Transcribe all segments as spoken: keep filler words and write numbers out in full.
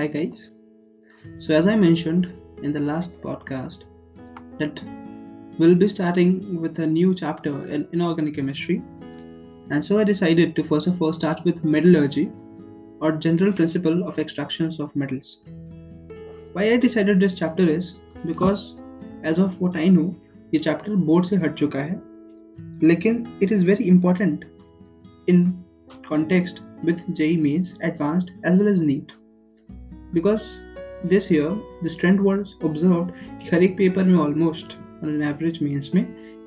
Hi guys, so as I mentioned in the last podcast that we'll be starting with a new chapter in inorganic chemistry, and so I decided to first of all start with metallurgy, or general principle of extractions of metals. Why I decided this chapter is because as of what I know, ये chapter board से हट चुका है, लेकिन it is very important in context with J E E means advanced as well as NEET, because this year this trend was observed कि हर एक paper में almost on an average means में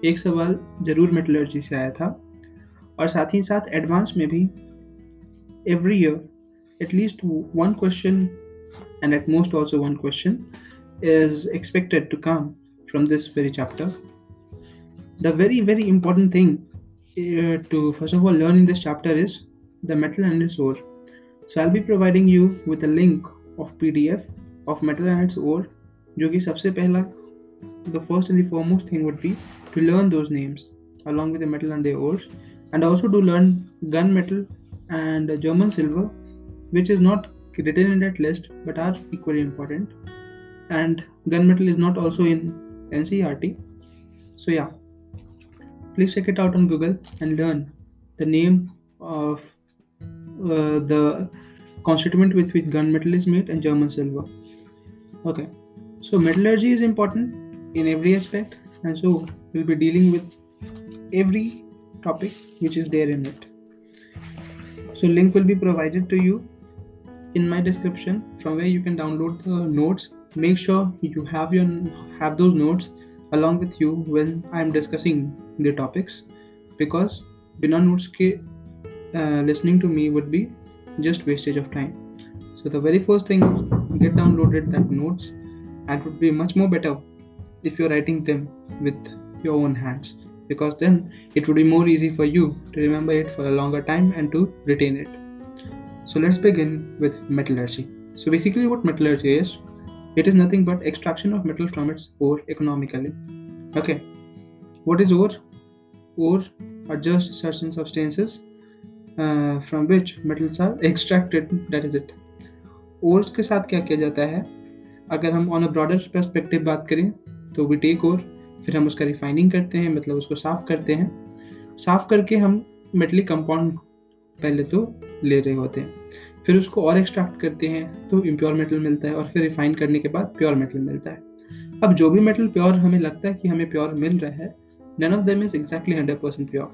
एक सवाल जरूर मेटलर्जी से आया था, और साथ ही साथ एडवांस में भी every year at least one question and at most also one question is expected to come from this very chapter. The very very important thing uh, to first of all learn in this chapter is the metal and its ore. So I'll be providing you with a link of P D F of metal and its ore, जो कि सबसे पहला the first and the foremost thing would be to learn those names along with the metal and their ores, and also to learn gun metal and German silver, which is not written in that list but are equally important, and gun metal is not also in N C E R T. So yeah, please check it out on Google and learn the name of uh, the constituent with which gun metal is made and German silver. Okay, so metallurgy is important in every aspect, and so we'll be dealing with every topic which is there in it. So link will be provided to you in my description from where you can download the notes. Make sure you have your have those notes along with you when I am discussing the topics, because बिना notes के uh, listening to me would be just wastage of time. So the very first thing, get downloaded that notes, and would be much more better if you are writing them with your own hands, because then it would be more easy for you to remember it for a longer time and to retain it. So let's begin with metallurgy. So basically what metallurgy is, it is nothing but extraction of metal from its ore economically. Okay, what is ore? Ore are just certain substances uh, from which metals are extracted, that is it. Ores के साथ क्या किया जाता है? अगर हम on a broader perspective बात करें तो we take ore, फिर हम उसका रिफाइनिंग करते हैं, मतलब उसको साफ करते हैं, साफ करके हम मेटली कंपाउंड पहले तो ले रहे होते हैं, फिर उसको और एक्सट्रैक्ट करते हैं तो इम्प्योर मेटल मिलता है, और फिर रिफाइन करने के बाद प्योर मेटल मिलता है. अब जो भी मेटल प्योर हमें लगता है कि हमें प्योर मिल रहा है, none of them is exactly hundred percent pure,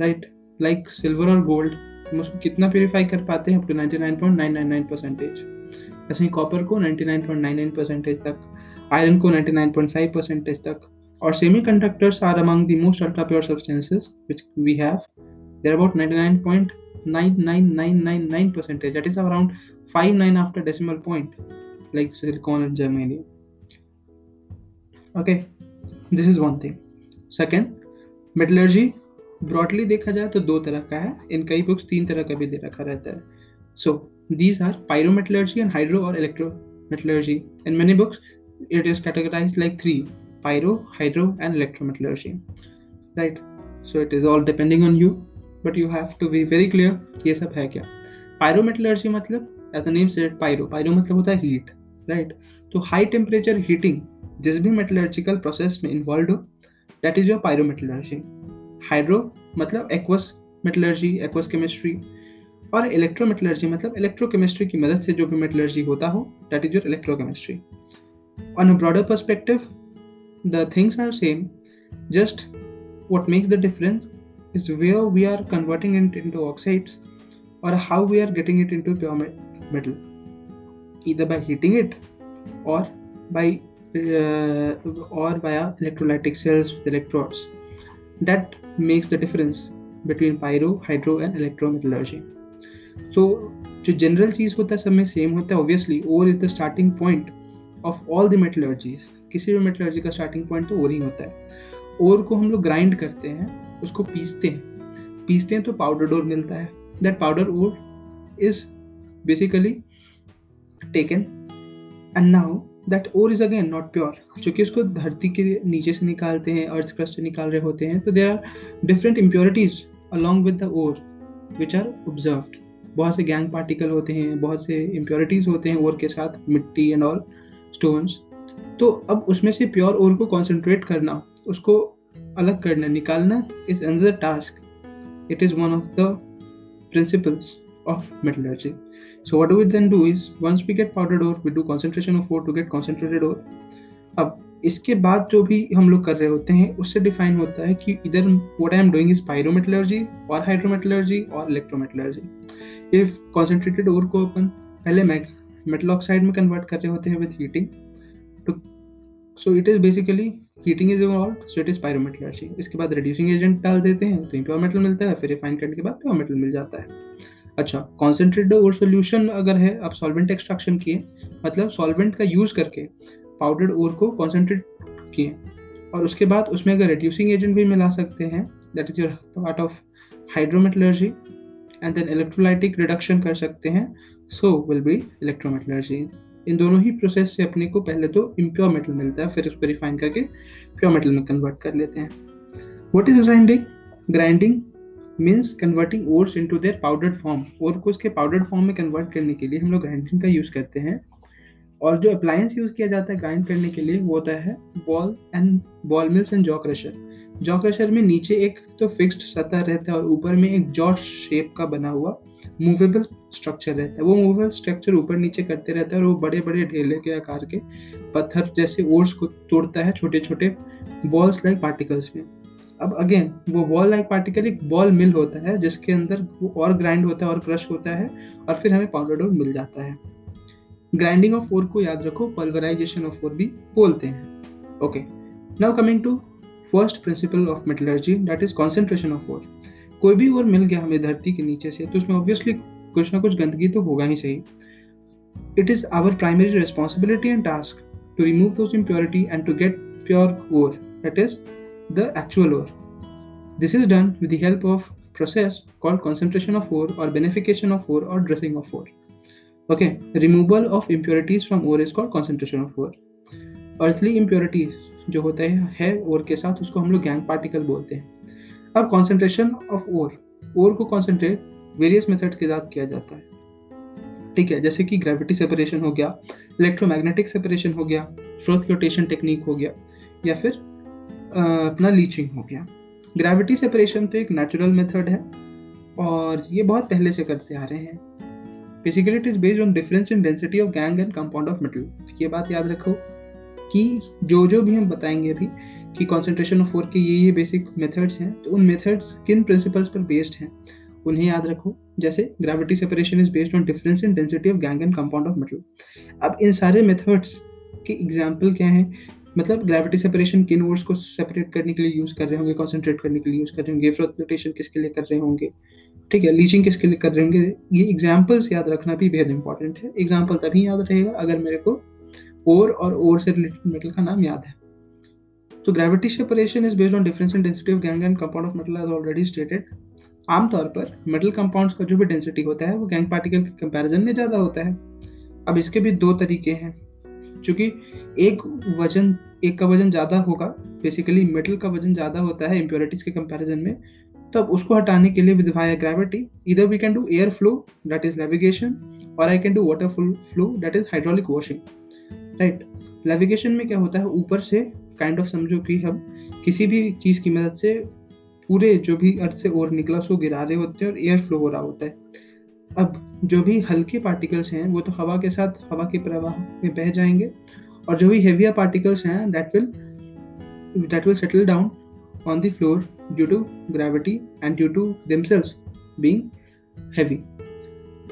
right? Like silver और गोल्ड, हम उसको कितना प्योरीफाई कर पाते हैं? Up to ninety nine point nine nine percentage. ऐसे ही कॉपर को ninety nine point nine nine percentage तक, आयरन को ninety nine point five percentage तक, और semiconductors are among the most ultra pure substances which we have. They're about ninety-nine point nine nine nine nine nine percent. That is around five nine after decimal point, like silicon and germanium. Okay, this is one thing. Second, metallurgy broadly देखा जाए तो दो तरह का है, in कई books तीन तरह का भी दे रखा रहता है. So these are pyrometallurgy and hydro or electrometallurgy. In many books, it is categorized like three: pyro, hydro, and electrometallurgy. Right? So it is all depending on you. But you have to be very clear कि ये सब है क्या. Pyrometallurgy मतलब as the name said, pyro pyro मतलब होता है heat, right? तो हाई टेम्परेचर हीटिंग जिस भी मेटलर्जिकल प्रोसेस में इन्वॉल्व हो, that is your pyrometallurgy. Hydro मतलब एक्वस मेटलर्जी, एक्वस केमिस्ट्री, और इलेक्ट्रोमेटलर्जी मतलब इलेक्ट्रोकेमिस्ट्री की मदद से जो भी मेटलर्जी होता हो, that is your electrochemistry. On a broader perspective the things are same, just what makes the difference is where we are converting it into oxides or how we are getting it into pure metal, either by heating it or by uh, or via electrolytic cells with electrodes. That makes the difference between pyro, hydro and electrometallurgy. So जो general चीज़ होता है सब में same होता है. Obviously ore is the starting point of all the metallurgies. किसी भी मेटलर्जी का starting point तो ore ही होता है. ore को हम लोग grind करते हैं, उसको पीसते हैं, पीसते हैं तो पाउडर ओर मिलता है. That powder ore is basically taken and now that ore is again not pure, क्योंकि उसको धरती के नीचे से निकालते हैं, अर्थ क्रस्ट से निकाल रहे होते हैं, तो there are different impurities along with the ore which are observed. बहुत से गैंग पार्टिकल होते हैं, बहुत से इम्प्योरिटीज़ होते हैं ओर के साथ, मिट्टी एंड ऑल स्टोन्स। तो अब उसमें से प्योर ओर को कॉन्सेंट्रेट करना, उसको अलग करना, निकालना is another task. It is one of the principles of metallurgy. So what do we then do is, once we get powdered ore, we do concentration of ore to get concentrated ore. अब इसके बाद जो भी हम लोग कर रहे होते हैं उससे डिफाइन होता है कि इधर what I am doing is pyrometallurgy or hydrometallurgy or electrometallurgy. If concentrated ore को अपन पहले metal oxide में convert कर रहे होते हैं with heating, तो so it is basically heating is involved, so it is pyrometallurgy. इसके बाद reducing agent डाल देते हैं तो pure metal मिलता है, फिर refine करने के बाद pure metal मिल जाता है। अच्छा, कॉन्सेंट्रेटेड ओर सोल्यूशन अगर है, आप सॉल्वेंट एक्सट्रैक्शन किए, मतलब सॉल्वेंट का यूज़ करके पाउडर्ड ओर को कॉन्सेंट्रेट किए, और उसके बाद उसमें अगर रिड्यूसिंग एजेंट भी मिला सकते हैं, that is your part of hydrometallurgy, and then electrolytic reduction कर सकते हैं, सो विल बी इलेक्ट्रोमेटलर्जी। इन दोनों ही प्रोसेस से अपने को पहले तो इम्प्योर मेटल मिलता है, फिर उसको रिफाइन करके प्योर मेटल में कन्वर्ट कर लेते हैं। What is grinding? Grinding means converting ores into their powdered form. Ore को उसके पाउडर्ड फॉर्म में कन्वर्ट करने के लिए हम लोग ग्राइंडिंग का यूज़ करते हैं, और जो अप्लायंस यूज़ किया जाता है ग्राइंड करने के लिए वो होता है ball and ball mills and jaw crusher. Jaw crusher में नीचे एक तो फिक्स्ड सतह रहता है और ऊपर में एक जॉ शेप का बना हुआ मूवेबल स्ट्रक्चर रहता है। वो मूवेबल स्ट्रक्चर ऊपर नीचे करते रहता है और वो बड़े बड़े ढेले के आकार के पत्थर जैसे ओर्स को तोड़ता है छोटे छोटे बॉल्स लाइक पार्टिकल्स में। अब अगेन वो बॉल लाइक पार्टिकल एक बॉल मिल होता है जिसके अंदर वो और ग्राइंड होता है और क्रश होता है और फिर हमें पाउडर ओर मिल जाता है। ग्राइंडिंग ऑफ ओर को याद रखो पल्वराइजेशन ऑफ ओर भी बोलते हैं। Okay, now coming to first principle of metallurgy, that is concentration of ore. कोई भी ओर मिल गया हमें धरती के नीचे से तो उसमें ऑब्वियसली कुछ ना कुछ गंदगी तो होगा ही सही। It is our primary responsibility and task to remove those impurity and to get pure ore, that is the actual ore. This is done with the help of process called concentration of ore or beneficiation of ore or dressing of ore. Okay, removal of impurities from ore is called concentration of ore. Earthly impurities जो होता है है ore के साथ उसको हम लोग gangue particle बोलते हैं। अब concentration of ore, ore को concentrate various methods के साथ किया जाता है, ठीक है, जैसे कि gravity separation हो गया, electromagnetic separation हो गया, froth flotation technique हो गया, या फिर अपना लीचिंग हो गया। ग्रेविटी सेपरेशन तो एक नेचुरल मेथड है और ये बहुत पहले से करते आ रहे हैं। Basically it is based on difference in density of gangue and compound of metal. ये बात याद रखो कि जो जो भी हम बताएंगे अभी कि कॉन्सेंट्रेशन ऑफ ओर के ये ये बेसिक मेथड्स हैं, तो उन मेथड्स किन प्रिंसिपल्स पर बेस्ड हैं उन्हें याद रखो। जैसे gravity separation is based on difference in density of gangue and compound of metal. अब इन सारे मेथड्स के एग्जाम्पल क्या हैं, मतलब ग्रेविटी सेपरेशन किन ओर्स को सेपरेट करने के लिए यूज़ कर रहे होंगे, कॉन्सेंट्रेट करने के लिए यूज़ कर रहे होंगे, फ्रोथ फ्लोटेशन किसके लिए कर रहे होंगे, ठीक है, लीचिंग किसके लिए कर रहे होंगे। ये एग्जाम्पल्स याद रखना भी बेहद इंपॉर्टेंट है। एग्जाम्पल तभी याद रहेगा अगर मेरे को ओर और ओर से रिलेटेड मेटल का नाम याद है। तो gravity separation is based on difference in density of gangue and compound of metal, as already stated. आमतौर पर मेटल कंपाउंड्स का जो भी डेंसिटी होता है वो गैंग पार्टिकल के कंपैरिजन में ज़्यादा होता है। अब इसके भी दो तरीके हैं, क्योंकि एक वजन एक का वजन ज़्यादा होगा, बेसिकली मेटल का वजन ज़्यादा होता है इम्प्योरिटीज़ के कंपैरिजन में, तो अब उसको हटाने के लिए विद वाया ग्रेविटी इधर we can do air flow that is levigation, और I can do water flow that is hydraulic washing, right. Levigation में क्या होता है, ऊपर से काइंड ऑफ समझो कि हम किसी भी चीज़ की मदद से पूरे जो भी अर्थ से और निकला उसको गिरा रहे होते हैं और एयर फ्लो हो रहा होता है। अब जो भी हल्के पार्टिकल्स हैं वो तो हवा के साथ हवा के प्रवाह में बह जाएंगे, और जो भी हेवियर पार्टिकल्स हैं that will that will settle down on the floor due to gravity and due to themselves being heavy.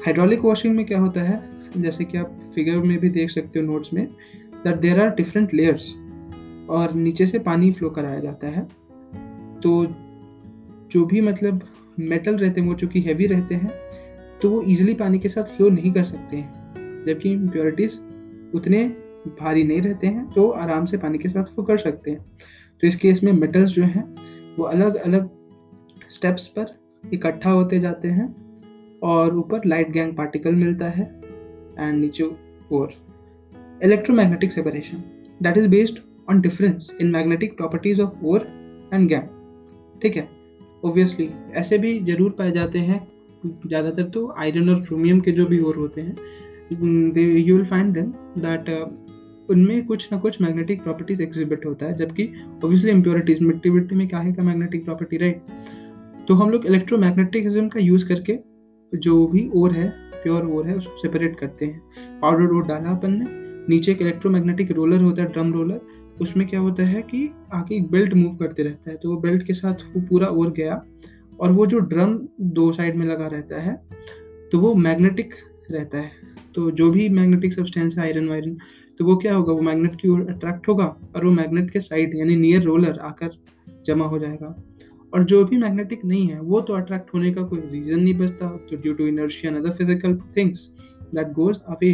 Hydraulic washing में क्या होता है, जैसे कि आप फिगर में भी देख सकते हो नोट्स में, that there are different layers और नीचे से पानी फ्लो कराया जाता है। तो जो भी मतलब मेटल रहते हैं वो चूँकि हैवी रहते हैं तो वो ईजिली पानी के साथ फ्लो नहीं कर सकते हैं, जबकि इम्प्योरिटीज़ उतने भारी नहीं रहते हैं तो आराम से पानी के साथ फ्लो कर सकते हैं। तो इस केस में मेटल्स जो हैं वो अलग अलग स्टेप्स पर इकट्ठा होते जाते हैं और ऊपर लाइट गैंग पार्टिकल मिलता है एंड नीचे और। Electromagnetic separation that is based on difference in magnetic properties of ore and gangue, ठीक है। ओब्वियसली ऐसे भी जरूर पाए जाते हैं ज़्यादातर तो आयरन और क्रोमियम के जो भी ओर होते हैं they you will find them that उनमें कुछ ना कुछ मैग्नेटिक प्रॉपर्टीज एग्जिबिट होता है, जबकि ऑब्वियसली इम्प्योरिटीज मिट्टी मिट्टी में क्या है का मैग्नेटिक प्रॉपर्टी, राइट। तो हम लोग इलेक्ट्रोमैग्नेटिज्म का यूज़ करके जो भी ओर है प्योर ओर है उसको सेपरेट करते हैं। पाउडर ओर डाला अपन ने, नीचे एक इलेक्ट्रोमैग्नेटिक रोलर होता है ड्रम रोलर, उसमें क्या होता है कि आगे एक बेल्ट मूव करते रहता है, तो वो बेल्ट के साथ वो पूरा ओर गया और वो जो ड्रम दो साइड में लगा रहता है तो वो मैग्नेटिक रहता है। तो जो भी मैग्नेटिक सब्सटेंस है आयरन वायरन तो वो क्या होगा, वो मैग्नेट की ओर अट्रैक्ट होगा और वो मैग्नेट के साइड यानी नियर रोलर आकर जमा हो जाएगा। और जो भी मैग्नेटिक नहीं है वो तो अट्रैक्ट होने का कोई रीज़न नहीं बचता, तो due to inertia and other physical things that goes away,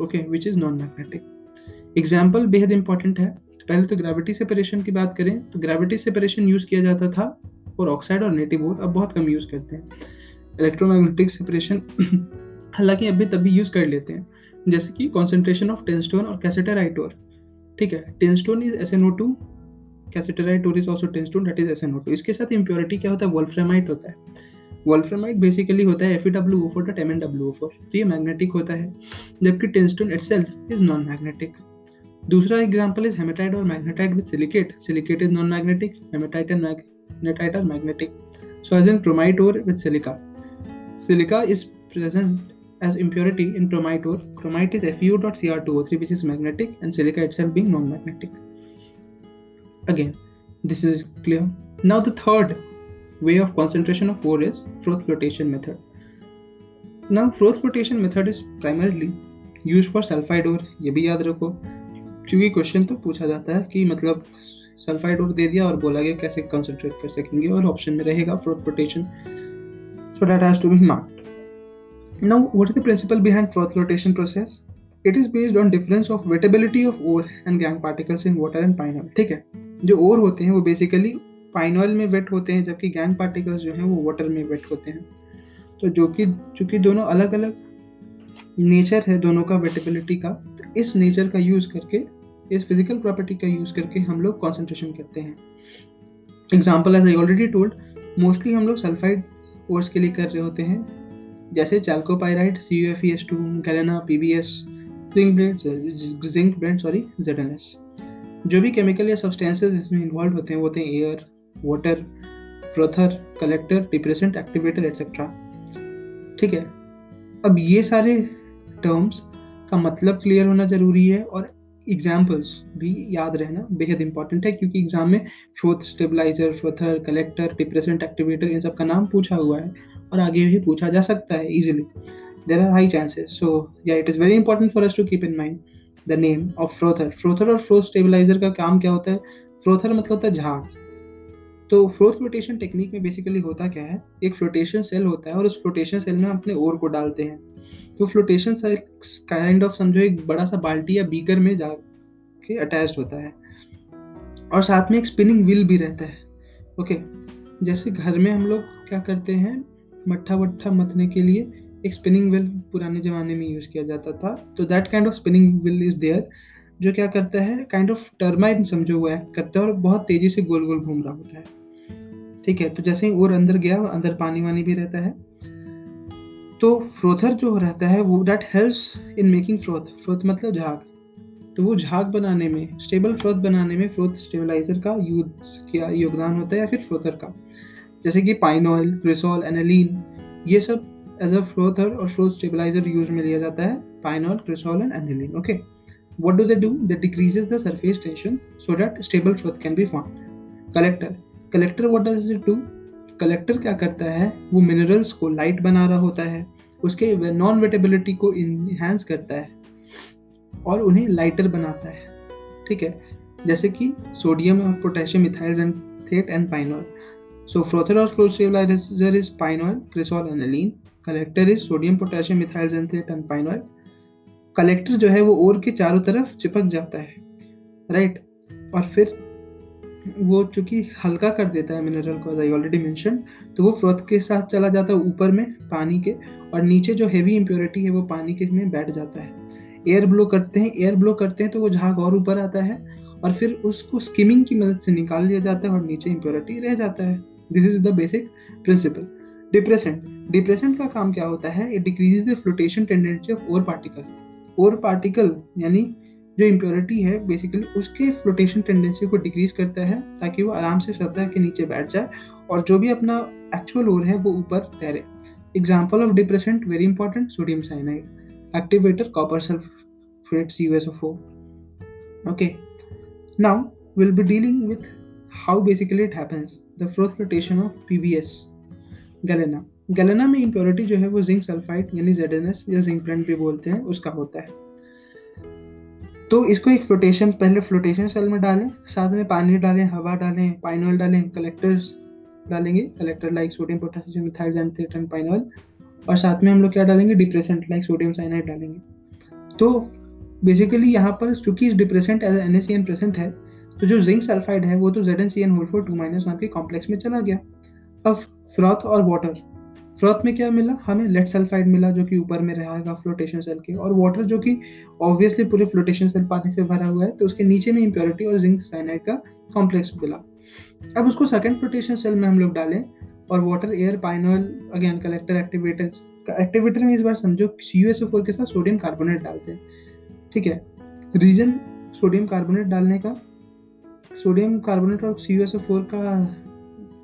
okay, which is non magnetic. Example बेहद इंपॉर्टेंट है। पहले तो ग्रेविटी सेपरेशन की बात करें तो ग्रेविटी सेपरेशन यूज़ किया जाता था और ऑक्साइड और नेटिव ओर, अब बहुत कम यूज़ करते हैं। इलेक्ट्रोमैग्नेटिक सेपरेशन हालांकि अभी तभी यूज़ कर लेते हैं, जैसे कि कॉन्सेंट्रेशन ऑफ टिंस्टोन और कैसेटराइट ओर, ठीक है। Tinstone is S N O two, cassiterite ore is also tinstone that is S N O two. इसके साथ इम्प्योरिटी क्या होता है, वोल्फ्रामाइट होता है। वोल्फ्रामाइट बेसिकली होता है F E W O four dot M N W O four, तो ये मैग्नेटिक होता है, जबकि tinstone itself is non magnetic. दूसरा एग्जाम्पल इज हेमेटाइट और magnetite with silicate, silicate is non magnetic, hematite and magnetite are magnetic. So as in chromite ore with silica, silica is present as impurity in chromite ore. Chromite is F e O dot C r two O three which is magnetic and silica itself being non-magnetic. Again, this is clear. Now the third way of concentration of ore is froth flotation method. Now froth flotation method is primarily used for sulfide ore. ये भी याद रखो क्योंकि question तो पूछा जाता है कि मतलब sulfide ore दे दिया और बोला गया कैसे concentrate कर सकेंगे और option में रहेगा froth flotation, so that has to be marked. Now, what is the principle behind froth flotation process? It is based on difference of wettability of ore and gangue particles in water and pine oil. ठीक है, जो ore होते हैं वो basically pine oil में wet होते हैं, जबकि gangue particles जो हैं वो water में wet होते हैं। तो जो कि चूँकि दोनों अलग अलग nature है दोनों का wettability का, तो इस nature का use करके, इस physical property का use करके हम लोग concentration करते हैं। Example as I already told, mostly हम लोग sulfide ores के लिए कर रहे होते हैं, जैसे chalcopyrite, C U F E S two, galena, P B S, zinc blende zinc blende sorry Z N S. जो भी केमिकल या सब्सटेंसेज इसमें इन्वॉल्व होते हैं वो होते हैं air, water, frother, collector, depressant, activator etcetera, ठीक है। अब ये सारे टर्म्स का मतलब क्लियर होना ज़रूरी है और एग्जाम्पल्स भी याद रहना बेहद इंपॉर्टेंट है, क्योंकि एग्जाम में froth stabiliser, frother, collector, depressant, activator इन सब का नाम पूछा हुआ है और आगे भी पूछा जा सकता है easily, there are high chances. So या it is very important for us to keep in mind the name of frother. Frother और फ्रोथ स्टेबलाइजर का काम क्या होता है, फ्रोथर मतलब होता है झाग। तो फ्रोथ फ्लोटेशन टेक्निक में बेसिकली होता क्या है, एक फ्लोटेशन सेल होता है और उस फ्लोटेशन सेल में अपने ओर को डालते हैं। तो फ्लोटेशन सेल काइंड ऑफ समझो एक बड़ा सा बाल्टी या बीकर में जा के अटैच होता है और साथ में एक स्पिनिंग व्हील भी रहता है, ओके। जैसे घर में हम लोग क्या करते हैं, मट्ठा वट्ठा मथने के लिए एक स्पिनिंग व्हील पुराने ज़माने में यूज़ किया जाता था, तो that kind of spinning wheel is there, जो क्या करता है काइंड ऑफ टर्बाइन समझो हुआ है करता है और बहुत तेज़ी से गोल गोल घूम रहा होता है, ठीक है। तो जैसे ही और अंदर गया, अंदर पानी वानी भी रहता है, तो फ्रोथर जो रहता है वो that helps in making froth, froth मतलब झाग। तो वो झाग बनाने में, स्टेबल फ्रोथ बनाने में फ्रोथ स्टेबलाइजर का यूज किया योगदान होता है या फिर फ्रोथर का, जैसे कि पाइन ऑयल, क्रिसोल, एनालीन, ये सब एज अ फ्रोथर और फ्रोथ स्टेबलाइजर यूज में लिया जाता है, pine oil, cresol and aniline, okay. What do they do, they decreases the surface tension so that stable froth can be found. Collector, collector what does it do, collector क्या करता है वो minerals को light बना रहा होता है, उसके नॉन वेटेबिलिटी को इन्हेंस करता है और उन्हें लाइटर बनाता है, ठीक है। जैसे कि सोडियम और potassium ethylate and pine oil. So frother और froth stabiliser is pine oil, cresol, aniline. Collector is sodium, potassium ethylate and pine oil. Collector जो है वो ओर के चारों तरफ चिपक जाता है, राइट, और फिर वो चूँकि हल्का कर देता है मिनरल को, आई ऑलरेडी मेंशन, तो वो फ्रोथ के साथ चला जाता है ऊपर में पानी के, और नीचे जो हेवी इम्प्योरिटी है वो पानी के में बैठ जाता है। एयर ब्लो करते हैं, एयर ब्लो करते हैं तो वो झाग और ऊपर आता है और फिर उसको स्किमिंग की मदद से निकाल लिया जाता है और नीचे इम्प्योरिटी रह जाता है। This is the basic principle. Depressant depressant का काम क्या होता है, it decreases the flotation tendency of ore particle. Ore particle यानी जो इम्प्योरिटी है बेसिकली उसके फ्लोटेशन टेंडेंसी को डिक्रीज करता है ताकि वो आराम से सतह के नीचे बैठ जाए और जो भी अपना एक्चुअल ओर है वो ऊपर तैरे। Example of depressant very important, sodium cyanide. Activator copper sulphate C U S O four. okay, now we'll be dealing with how basically it happens, the froth flotation of P B S galena। galena में impurity जो है वो zinc sulphide यानी Z N S या zinc blende भी बोलते हैं उसका होता है। तो इसको एक फ्लोटेशन, पहले फ्लोटेशन सेल में डालें, साथ में पानी डालें, हवा डालें, पाइनॉल डालें, कलेक्टर्स डालेंगे, collector like sodium potassium methyl थेट्रन पाइनॉल, और साथ में हम लोग क्या डालेंगे, डिप्रेसेंट लाइक सोडियम साइनाइड डालेंगे। तो बेसिकली यहाँ पर चूंकि इस depressant as N A C N present है तो जो जिंक सल्फाइड है वो तो Z N C N four two minus one के कॉम्प्लेक्स में चला गया। अब फ्रॉथ और वाटर, फ्रॉथ में क्या मिला हमें, लेड सल्फाइड मिला जो कि ऊपर में रहेगा फ्लोटेशन सेल के, और वाटर जो कि ऑब्वियसली पूरे फ्लोटेशन सेल पानी से भरा हुआ है तो उसके नीचे में इम्प्योरिटी और जिंक साइनाइड का कॉम्प्लेक्स मिला। अब उसको सेकेंड फ्लोटेशन सेल में हम लोग डालें और water, air, pine oil, again collector, activator activator में इस बार समझो C U S O four के साथ सोडियम कार्बोनेट डालते हैं। ठीक है, रीजन सोडियम कार्बोनेट डालने का, सोडियम कार्बोनेट और C U S O four का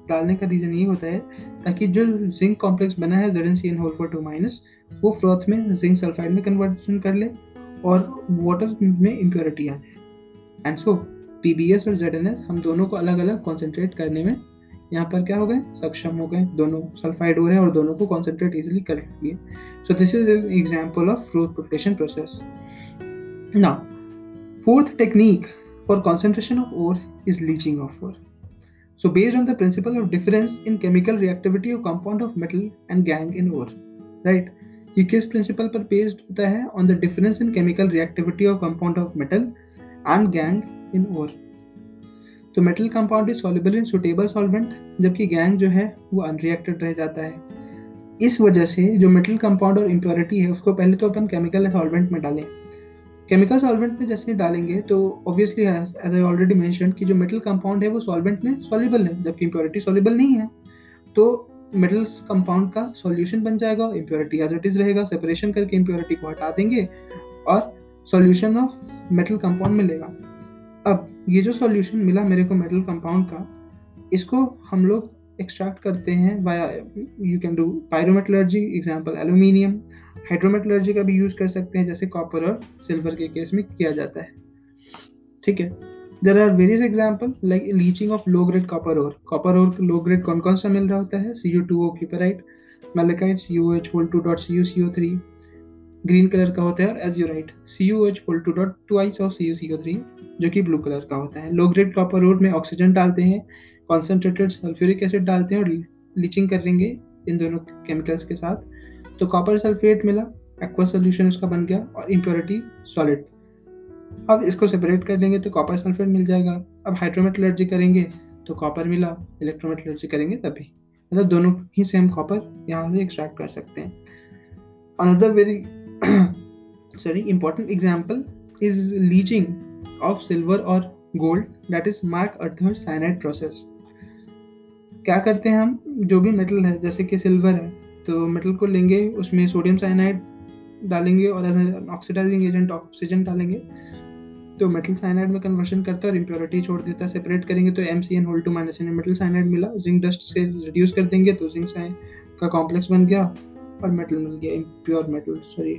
डालने का रीज़न ये होता है ताकि जो जिंक कॉम्प्लेक्स बना है Z N C N four two minus वो फ्रॉथ में जिंक सल्फाइड में कन्वर्जन कर ले और वाटर में इम्प्योरिटी आ जाए। And so P B S और Z N S हम दोनों को अलग अलग कॉन्सेंट्रेट करने में यहाँ पर क्या हो गए, सक्षम हो गए, दोनों सल्फाइड हो रहे हैं और दोनों को कॉन्सेंट्रेट इजिली कर लिए। So this is an example of froth flotation process. Now, fourth technique for concentration of ore is leaching of ore. So based on the principle of difference in chemical reactivity of compound of metal and gangue in ore, right? ये किस principle पर based होता है? On the difference in chemical reactivity of compound of metal and gangue in ore. तो metal compound is soluble in suitable solvent, जबकि gangue जो है वो unreacted रह जाता है। इस वजह से जो metal compound और impurity है उसको पहले तो अपन chemical solvent में डालें। केमिकल सॉल्वेंट में जैसे डालेंगे तो obviously as I already mention कि जो मेटल कंपाउंड है वो सॉल्वेंट में सॉल्युबल है जबकि इम्प्योरिटी सॉल्युबल नहीं है, तो मेटल्स कंपाउंड का सॉल्यूशन बन जाएगा, इम्प्योरिटी एज इट इज रहेगा, सेपरेशन करके इम्प्योरिटी को हटा देंगे और सॉल्यूशन ऑफ मेटल कंपाउंड मिलेगा। अब ये जो सॉल्यूशन मिला मेरे को मेटल कंपाउंड का, इसको हम लोग एक्सट्रैक्ट करते हैं via, you can do pyrometallurgy, example aluminium, hydrometallurgy का भी यूज़ कर सकते हैं जैसे कॉपर और सिल्वर के केस में किया जाता है। ठीक है, there are various example like leaching of low grade copper ore. Copper ore low grade कौन कौन सा मिल रहा होता है, C U two O cuprite, malachite C U H whole two dot C U C O three, green colour का होता है, और azurite C U H whole two dot two और C U C O three जो कि blue colour का होता है। लो ग्रेड कॉपर ओर में ऑक्सीजन डालते हैं, कॉन्सेंट्रेटेड सल्फ्यूरिक एसिड डालते हैं और लीचिंग करेंगे इन दोनों केमिकल्स के साथ। तो कॉपर सल्फेट मिला, एक्वा सोल्यूशन उसका बन गया और इम्प्योरिटी सॉलिड। अब इसको सेपरेट कर लेंगे तो कॉपर सल्फेट मिल जाएगा। अब हाइड्रोमेटलर्जी करेंगे तो कॉपर मिला, इलेक्ट्रोमेटलर्जी करेंगे तभी, मतलब दोनों ही सेम कॉपर यहाँ से एक्सट्रैक्ट कर सकते हैं। Another very sorry important example is leaching of silver और gold, that is mark Arthur cyanide process. क्या करते हैं हम, जो भी मेटल है जैसे कि सिल्वर है तो मेटल को लेंगे, उसमें सोडियम साइनाइड डालेंगे और as an oxidising agent oxygen डालेंगे तो मेटल साइनाइड में कन्वर्शन करता है और इम्प्योरिटी छोड़ देता है। सेपरेट करेंगे तो M C N whole two minus N metal cyanide मिला, जिंक डस्ट से रिड्यूस कर देंगे तो जिंक साइनाइड का कॉम्प्लेक्स बन गया और मेटल मिल गया, pure metal. Sorry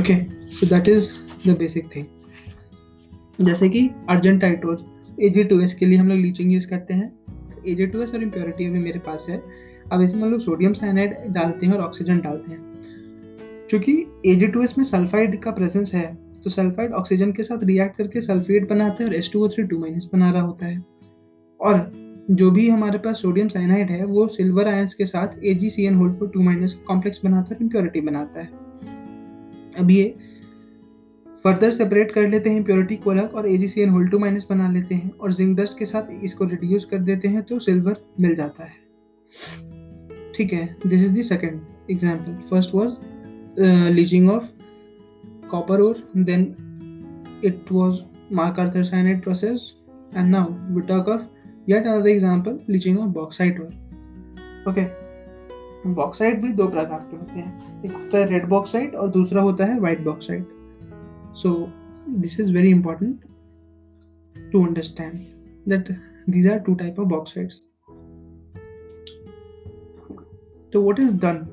okay, so that is the basic thing. जैसे कि argentite ore, A G two S के लिए हम लोग लीचिंग यूज़ करते हैं। ए जी टू एस और इम्प्योरिटी अभी मेरे पास है। अब इसमें हम लोग सोडियम साइनाइड डालते हैं और ऑक्सीजन डालते हैं। चूँकि ए जी टू एस में सल्फाइड का प्रेजेंस है तो सल्फाइड ऑक्सीजन के साथ रिएक्ट करके सल्फेट बनाता है और H two O three two minus बना रहा होता है, और जो भी हमारे पास सोडियम साइनाइड है वो सिल्वर आयंस के साथ A G C N whole four two minus complex बनाता है और इम्प्योरिटी बनाता है। अब ये फर्दर सेपरेट कर लेते हैं इम्प्योरिटी को अलग और A G C N whole two minus बना लेते हैं और जिंक डस्ट के साथ इसको रिड्यूस कर देते हैं तो सिल्वर मिल जाता है। ठीक है, this is the second example. First was leaching of copper ore, then it was mark Arthur cyanide process, and now we talk of yet another example leaching of bauxite ore. Okay, bauxite भी दो प्रकार के होते हैं, एक होता है red bauxite और दूसरा होता है white bauxite. So this is very important to understand that these are two type of bauxites. तो what is done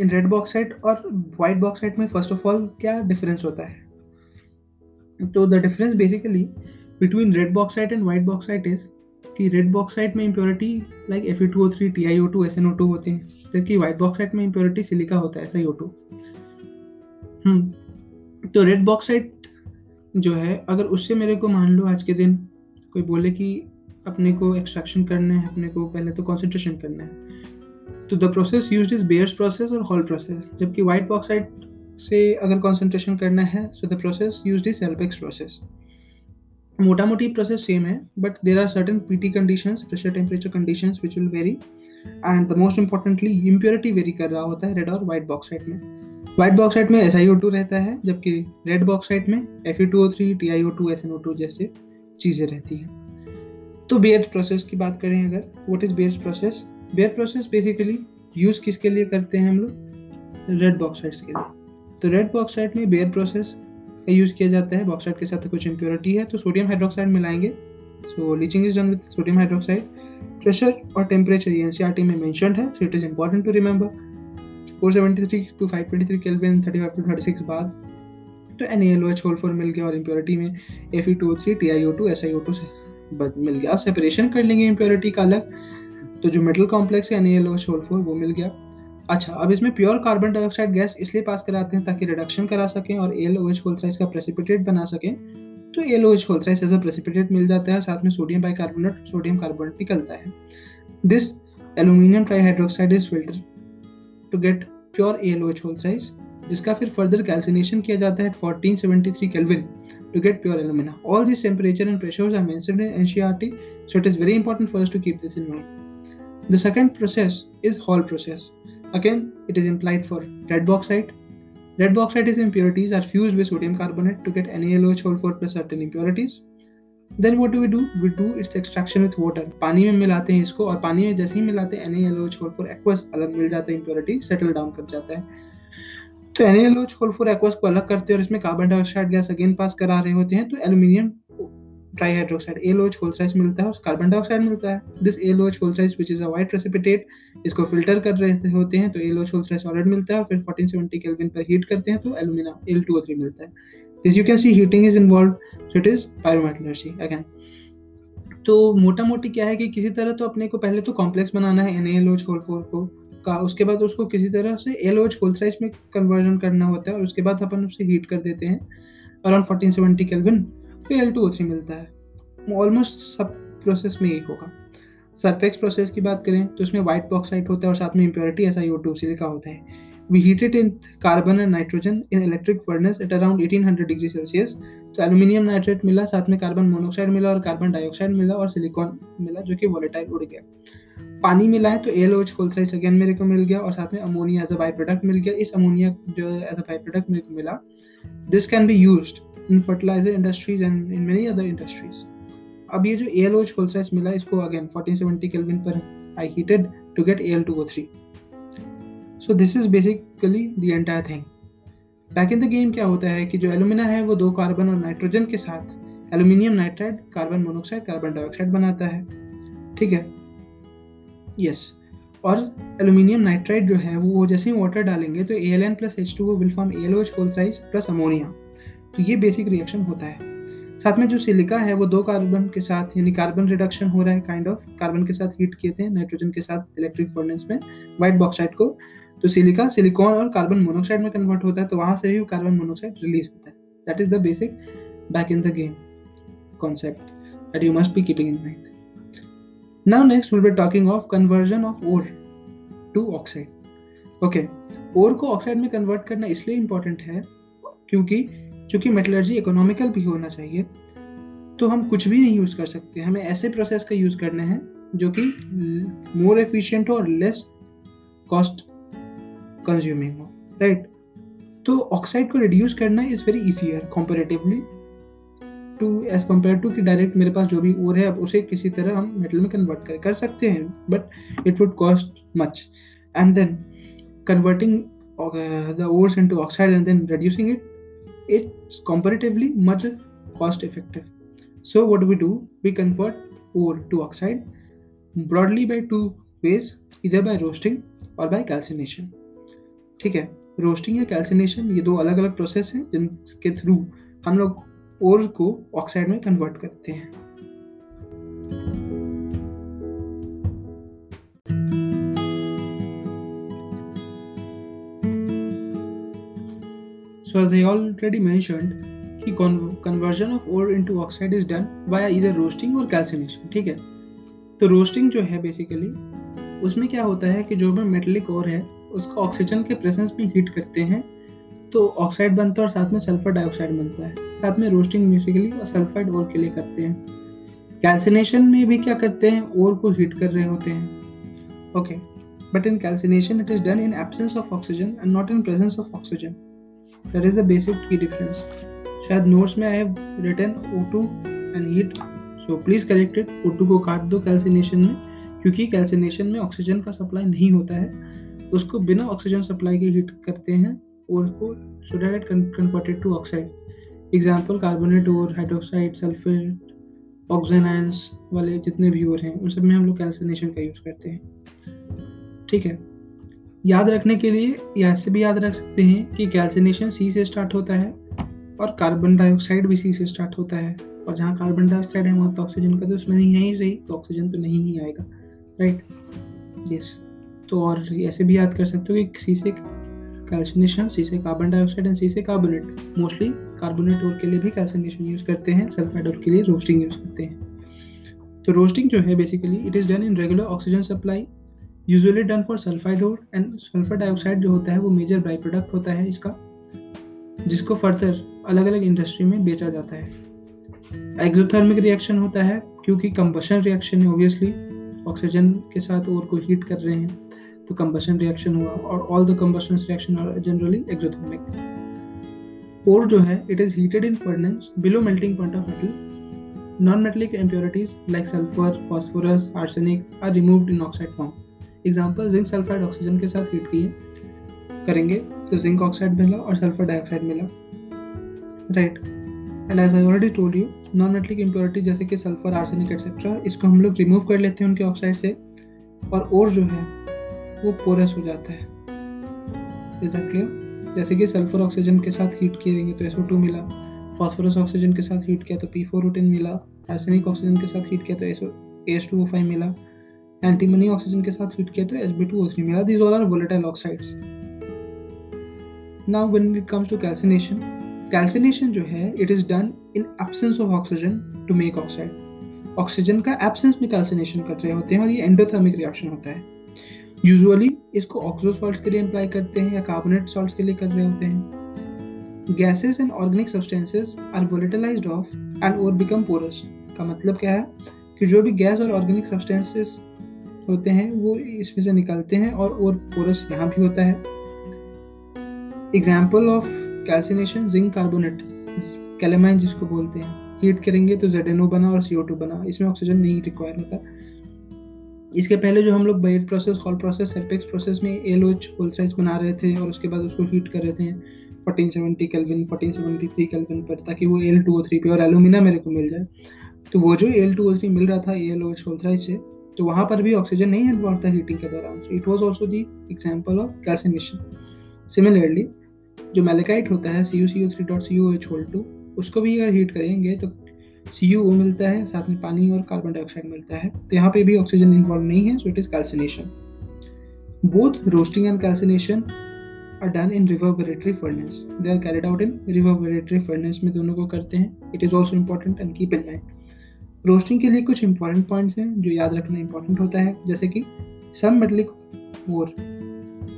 in red bauxite और वाइट बॉक्साइट में फर्स्ट ऑफ ऑल क्या डिफरेंस होता है? तो the difference basically between red bauxite and white bauxite is कि red bauxite में impurity like F e two O three, T i O two, S n O two होते हैं, जबकि white bauxite में इम्प्योरिटी सिलिका होता है S i O two. हम्म तो red bauxite जो है, अगर उससे मेरे को मान लो आज के दिन कोई बोले कि अपने को एक्सट्रैक्शन करना है, अपने को पहले तो कॉन्सेंट्रेशन करना है, तो the process used is Bayer's process और हॉल प्रोसेस. जबकि वाइट बॉक्साइट से अगर कॉन्सेंट्रेशन करना है so the process used is Serpeck's process. मोटा मोटी प्रोसेस सेम है, but there are certain PT conditions, pressure temperature conditions which will vary, and the most importantly impurity vary कर रहा होता है रेड और वाइट बॉक्साइट में. वाइट बॉक्साइट में S i O two रहता है, जबकि रेड बॉक्साइट में F e two O three, T i O two, S n O two जैसे चीज़ें रहती हैं. तो बेयर प्रोसेस की बात करें अगर, what is Bayer process? Bayer process basically use किसके लिए करते हैं हम लोग? रेड बॉक्साइट्स के लिए. तो रेड बॉक्साइट में बेयर प्रोसेस यूज़ किया जाता है. बॉक्साइट के साथ कुछ इम्प्योरिटी है तो सोडियम हाइड्रोक्साइड मिलाएंगे. So leaching is done with sodium hydroxide. Pressure और टेम्परेचर ये एनसीईआरटी में मेंशनड है, so it is important to remember. four seventy-three to five twenty-three kelvin, thirty-five to thirty-six bar. तो NaLOH होल फोर मिल गया और impurity में F e two O three, T i O two, S i O two से मिल गया. अब separation कर लेंगे impurity का अलग, तो जो मेटल कॉम्प्लेक्स है NaLOH होल फोर वो मिल गया. अच्छा, अब इसमें प्योर कार्बन डाइऑक्साइड गैस इसलिए पास कराते हैं ताकि रिडक्शन करा सकें और एलओएच होल थ्राइस का प्रेसिपिटेट बना सकें. तो L O H whole thrice as a precipitate मिल जाता है, साथ में सोडियम बाइकार्बोनेट, सोडियम कार्बोनेट निकलता है. This aluminium trihydroxide is filter to get pure L O H whole thrice, जिसका फिर फर्दर कैल्सिनेशन किया जाता है fourteen seventy-three kelvin to get pure alumina. All this temperature and pressures are mentioned in NCERT, so it is very important for us to keep this in mind. The second process is Hall process. Again, it is implied for red bauxite. Red bauxite's impurities are fused with sodium carbonate to get NaLOH whole four plus certain impurities. Then what do we do? We do its extraction with water. पानी में मिलाते हैं इसको और पानी में जैसे ही मिलाते हैं NaLOH whole four aqueous अलग मिल जाता है, impurity settle down कर जाता है. तो NaLOH whole four aqueous को अलग करते हैं और इसमें carbon dioxide gas again pass करा रहे होते हैं. तो aluminium trihydroxide L O H whole thrice मिलता है और कार्बन डाइऑक्साइड मिलता है. This L O H whole thrice which is a white precipitate, इसको फिल्टर कर रहे होते हैं तो एलओएच होल थ्राइस सॉलिड मिलता है और फिर fourteen seventy केल्विन पर हीट करते हैं तो alumina L two O three मिलता है. This you can see heating is involved, so it is pyrometallurgy again. तो मोटा मोटी क्या है कि किसी तरह तो अपने को पहले तो कॉम्प्लेक्स बनाना है NaLOH होल फोर को का, उसके बाद उसको किसी तरह से एलओएच होल थ्राइस में कन्वर्जन करना होता है और उसके बाद अपन उसे हीट कर देते हैं अराउंड fourteen seventy केल्विन तो L two O three मिलता है. ऑलमोस्ट सब प्रोसेस में यही होगा. सरफेक्स प्रोसेस की बात करें तो इसमें वाइट बॉक्साइट होता है और साथ में impurity S i O two silica होता है. We heated in carbon and nitrogen in electric furnace at around eighteen hundred degree Celsius. तो एल्यूमिनियम नाइट्रेट मिला, साथ में कार्बन मोनोऑक्साइड मिला और कार्बन डाइऑक्साइड मिला और सिलिकॉन मिला जो कि वॉलेटाइल उड़ गया. पानी मिला है तो एलओएच होल थ्राइस अगेन मेरे को मिल गया और साथ में ammonia as a by product मिल गया. इस अमोनिया जो एज अ बाई प्रोडक्ट मेरे को मिला, this can be used in fertiliser industries and in many other industries. अब ये जो एलओएच होल थ्राइस मिला इसको अगेन fourteen seventy केल्विन पर I heated to get A l two O three. So this is basically the entire thing. Back in the game क्या होता है कि जो एलुमिना है वो दो कार्बन और नाइट्रोजन के साथ aluminium nitride, carbon monoxide, carbon dioxide बनाता है. ठीक है, यस. और एल्यूमिनियम नाइट्राइड जो है वो जैसे ही वाटर डालेंगे तो एएलएन plus H two O will form LOH whole thrice plus ammonia. तो ये बेसिक रिएक्शन होता है. साथ में जो सिलिका है वो दो कार्बन के साथ, यानी कार्बन रिडक्शन हो रहा है, काइंड ऑफ कार्बन के साथ हीट किए थे नाइट्रोजन के साथ इलेक्ट्रिक फर्नेस में वाइट बॉक्साइड को, तो सिलिका सिलिकॉन और कार्बन मोनोऑक्साइड में कन्वर्ट होता है तो वहाँ से ही कार्बन मोनोऑक्साइड रिलीज होता है. That is the basic back in the game concept that you must be keeping in mind. Now next will be talking of conversion of ore to oxide. Okay, ore को oxide में convert करना इसलिए important है क्योंकि चूँकि metallurgy economical भी होना चाहिए तो हम कुछ भी नहीं यूज़ कर सकते, हमें ऐसे प्रोसेस का यूज़ करना है जो कि मोर एफिशिएंट हो और लेस कॉस्ट कंज्यूमिंग हो, राइट. तो ऑक्साइड को रिड्यूस करना is very easier comparatively to as compare to कि डायरेक्ट मेरे पास जो भी ओर है अब उसे किसी तरह हम मेटल में कन्वर्ट कर, कर सकते हैं, but it would cost much. And then converting uh, the ores into oxide and then reducing it, it's comparatively much cost effective. So what do we do? We convert ore to oxide broadly by two ways, either by roasting और by calcination. ठीक है, roasting या calcination ये दो अलग अलग process हैं जिनके थ्रू हम लोग ओर को ऑक्साइड में कन्वर्ट करते हैं. So as I already mentioned कि conversion of ore into oxide is done by either roasting or calcination. ठीक है, तो रोस्टिंग जो है बेसिकली उसमें क्या होता है कि जो भी मेटलिक ओर है उसको ऑक्सीजन के प्रेजेंस में हीट करते हैं तो ऑक्साइड बनता है और साथ में सल्फर डाइऑक्साइड बनता है. साथ में रोस्टिंग बेसिकली सल्फाइड ओर के लिए करते हैं. कैल्सिनेशन में भी क्या करते हैं, ओर को हीट कर रहे होते हैं. Okay, but in calcination it is done in absence of oxygen and not in presence of oxygen. That is the basic key difference. शायद नोट्स में I have written O two and heat, so please correct it. O two को काट दो calcination में, क्योंकि calcination में oxygen का supply नहीं होता है, उसको बिना ऑक्सीजन सप्लाई के हीट करते हैं और को so that it converted to oxide. Example carbonate और हाइड्रोक्साइड, सल्फेट, ऑक्सीजनाइंस वाले जितने भी और हैं उन सब में हम लोग कैल्सिनेशन का यूज़ करते हैं. ठीक है, याद रखने के लिए यहाँ से भी याद रख सकते हैं कि कैल्सिनेशन सी से स्टार्ट होता है और कार्बन डाइऑक्साइड भी सी से स्टार्ट होता है, और जहाँ कार्बन डाइऑक्साइड है वहाँ तो ऑक्सीजन का तो उसमें नहीं है ही सही, तो ऑक्सीजन तो नहीं ही आएगा, राइट right. Yes yes. तो और ऐसे भी याद कर सकते हो कि सी से कैल्सिनेशन, सी से कार्बन डाइऑक्साइड एंड सी से कार्बोनेट. मोस्टली कार्बोनेट और के लिए भी कैल्सिनेशन यूज़ करते हैं, सल्फाइड और के लिए रोस्टिंग यूज़ करते हैं. तो रोस्टिंग जो है basically it is done in regular oxygen supply, usually done for sulphide और, एंड सल्फर डाइऑक्साइड जो होता है वो मेजर बाई प्रोडक्ट होता है इसका, जिसको फर्दर अलग अलग इंडस्ट्री में बेचा जाता है. एक्सोथर्मिक रिएक्शन होता है क्योंकि कंबशन रिएक्शन है, ऑब्वियसली ऑक्सीजन के साथ और को हीट कर रहे हैं तो कंबशन रिएक्शन हुआ, और all the combustion reaction are generally exothermic. और जो है it is heated in furnace below melting point of metal. Non metallic impurities like sulphur, phosphorus, arsenic are removed in oxide form. Example zinc sulphide oxygen के साथ heat किए करेंगे तो zinc oxide मिला और सल्फर डाइऑक्साइड मिला, right. And as I already told you, non metallic impurity जैसे कि सल्फर, आर्सेनिक एक्सेट्रा, इसको हम लोग रिमूव कर लेते हैं उनके ऑक्साइड से और और जो है वो पोरस हो जाता है. Is that clear? जैसे कि सल्फर ऑक्सीजन के साथ हीट किए तो S O टू मिला, फॉस्फोरस ऑक्सीजन के साथ हीट किया तो P फ़ोर O टेन मिला, आर्सेनिक ऑक्सीजन के साथ हीट किया तो एसो H टू O फाइव मिला, एंटीमनी ऑक्सीजन के साथ हीट किया तो S B two O three मिला. These all are volatile oxides. Now when it comes to calcination, calcination जो है it is done in absence of oxygen to make oxide. Oxygen का absence में calcination कर रहे होते हैं और ये एंडोथर्मिक रिएक्शन होता है. यूजुअली इसको ऑक्सो सॉल्ट्स के लिए अप्लाई करते हैं या कार्बोनेट सॉल्ट्स के लिए कर रहे होते हैं. Gases and organic substances are वोलेटाइलाइज्ड off and और बिकम पोरस. का मतलब क्या है कि जो भी गैस और ऑर्गेनिक सब्सटेंसेस होते हैं वो इसमें से निकलते हैं और और पोरस यहाँ भी होता है. Example of calcination zinc carbonate, calamine जिसको बोलते हैं. हीट करेंगे तो Z N O बना और C O टू बना, इसमें ऑक्सीजन नहीं रिक्वायर होता. इसके पहले जो हम लोग Bayer process, Hall process, सेरपेक्स process में A L O H होलसाइज बना रहे थे और उसके बाद उसको हीट कर रहे थे चौदह सौ सत्तर केल्विन, चौदह सौ तिहत्तर केल्विन पर, ताकि वो A L two O three पे और एलुमिना मेरे को मिल जाए. तो वो जो A L two O three मिल रहा था A L O H होलसाइज से, तो वहाँ पर भी ऑक्सीजन नहीं इन्वॉल्व था हीटिंग के दौरान. It was also the example of calcination. Similarly जो मेलेकाइट होता है C U C O थ्री.C O H two, उसको भी अगर हीट करेंगे तो C U O मिलता है, साथ में पानी और कार्बन डाइऑक्साइड मिलता है, तो यहाँ पे भी ऑक्सीजन इन्वॉल्व नहीं है. So it is calcination. Both roasting and calcination are done in reverberatory furnace. They are carried out in reverberatory furnace में दोनों को करते हैं. It is also important and keep in mind. Roasting के लिए कुछ इंपॉर्टेंट पॉइंट्स हैं जो याद रखना इंपॉर्टेंट होता है, जैसे कि सम मेटलिक ओर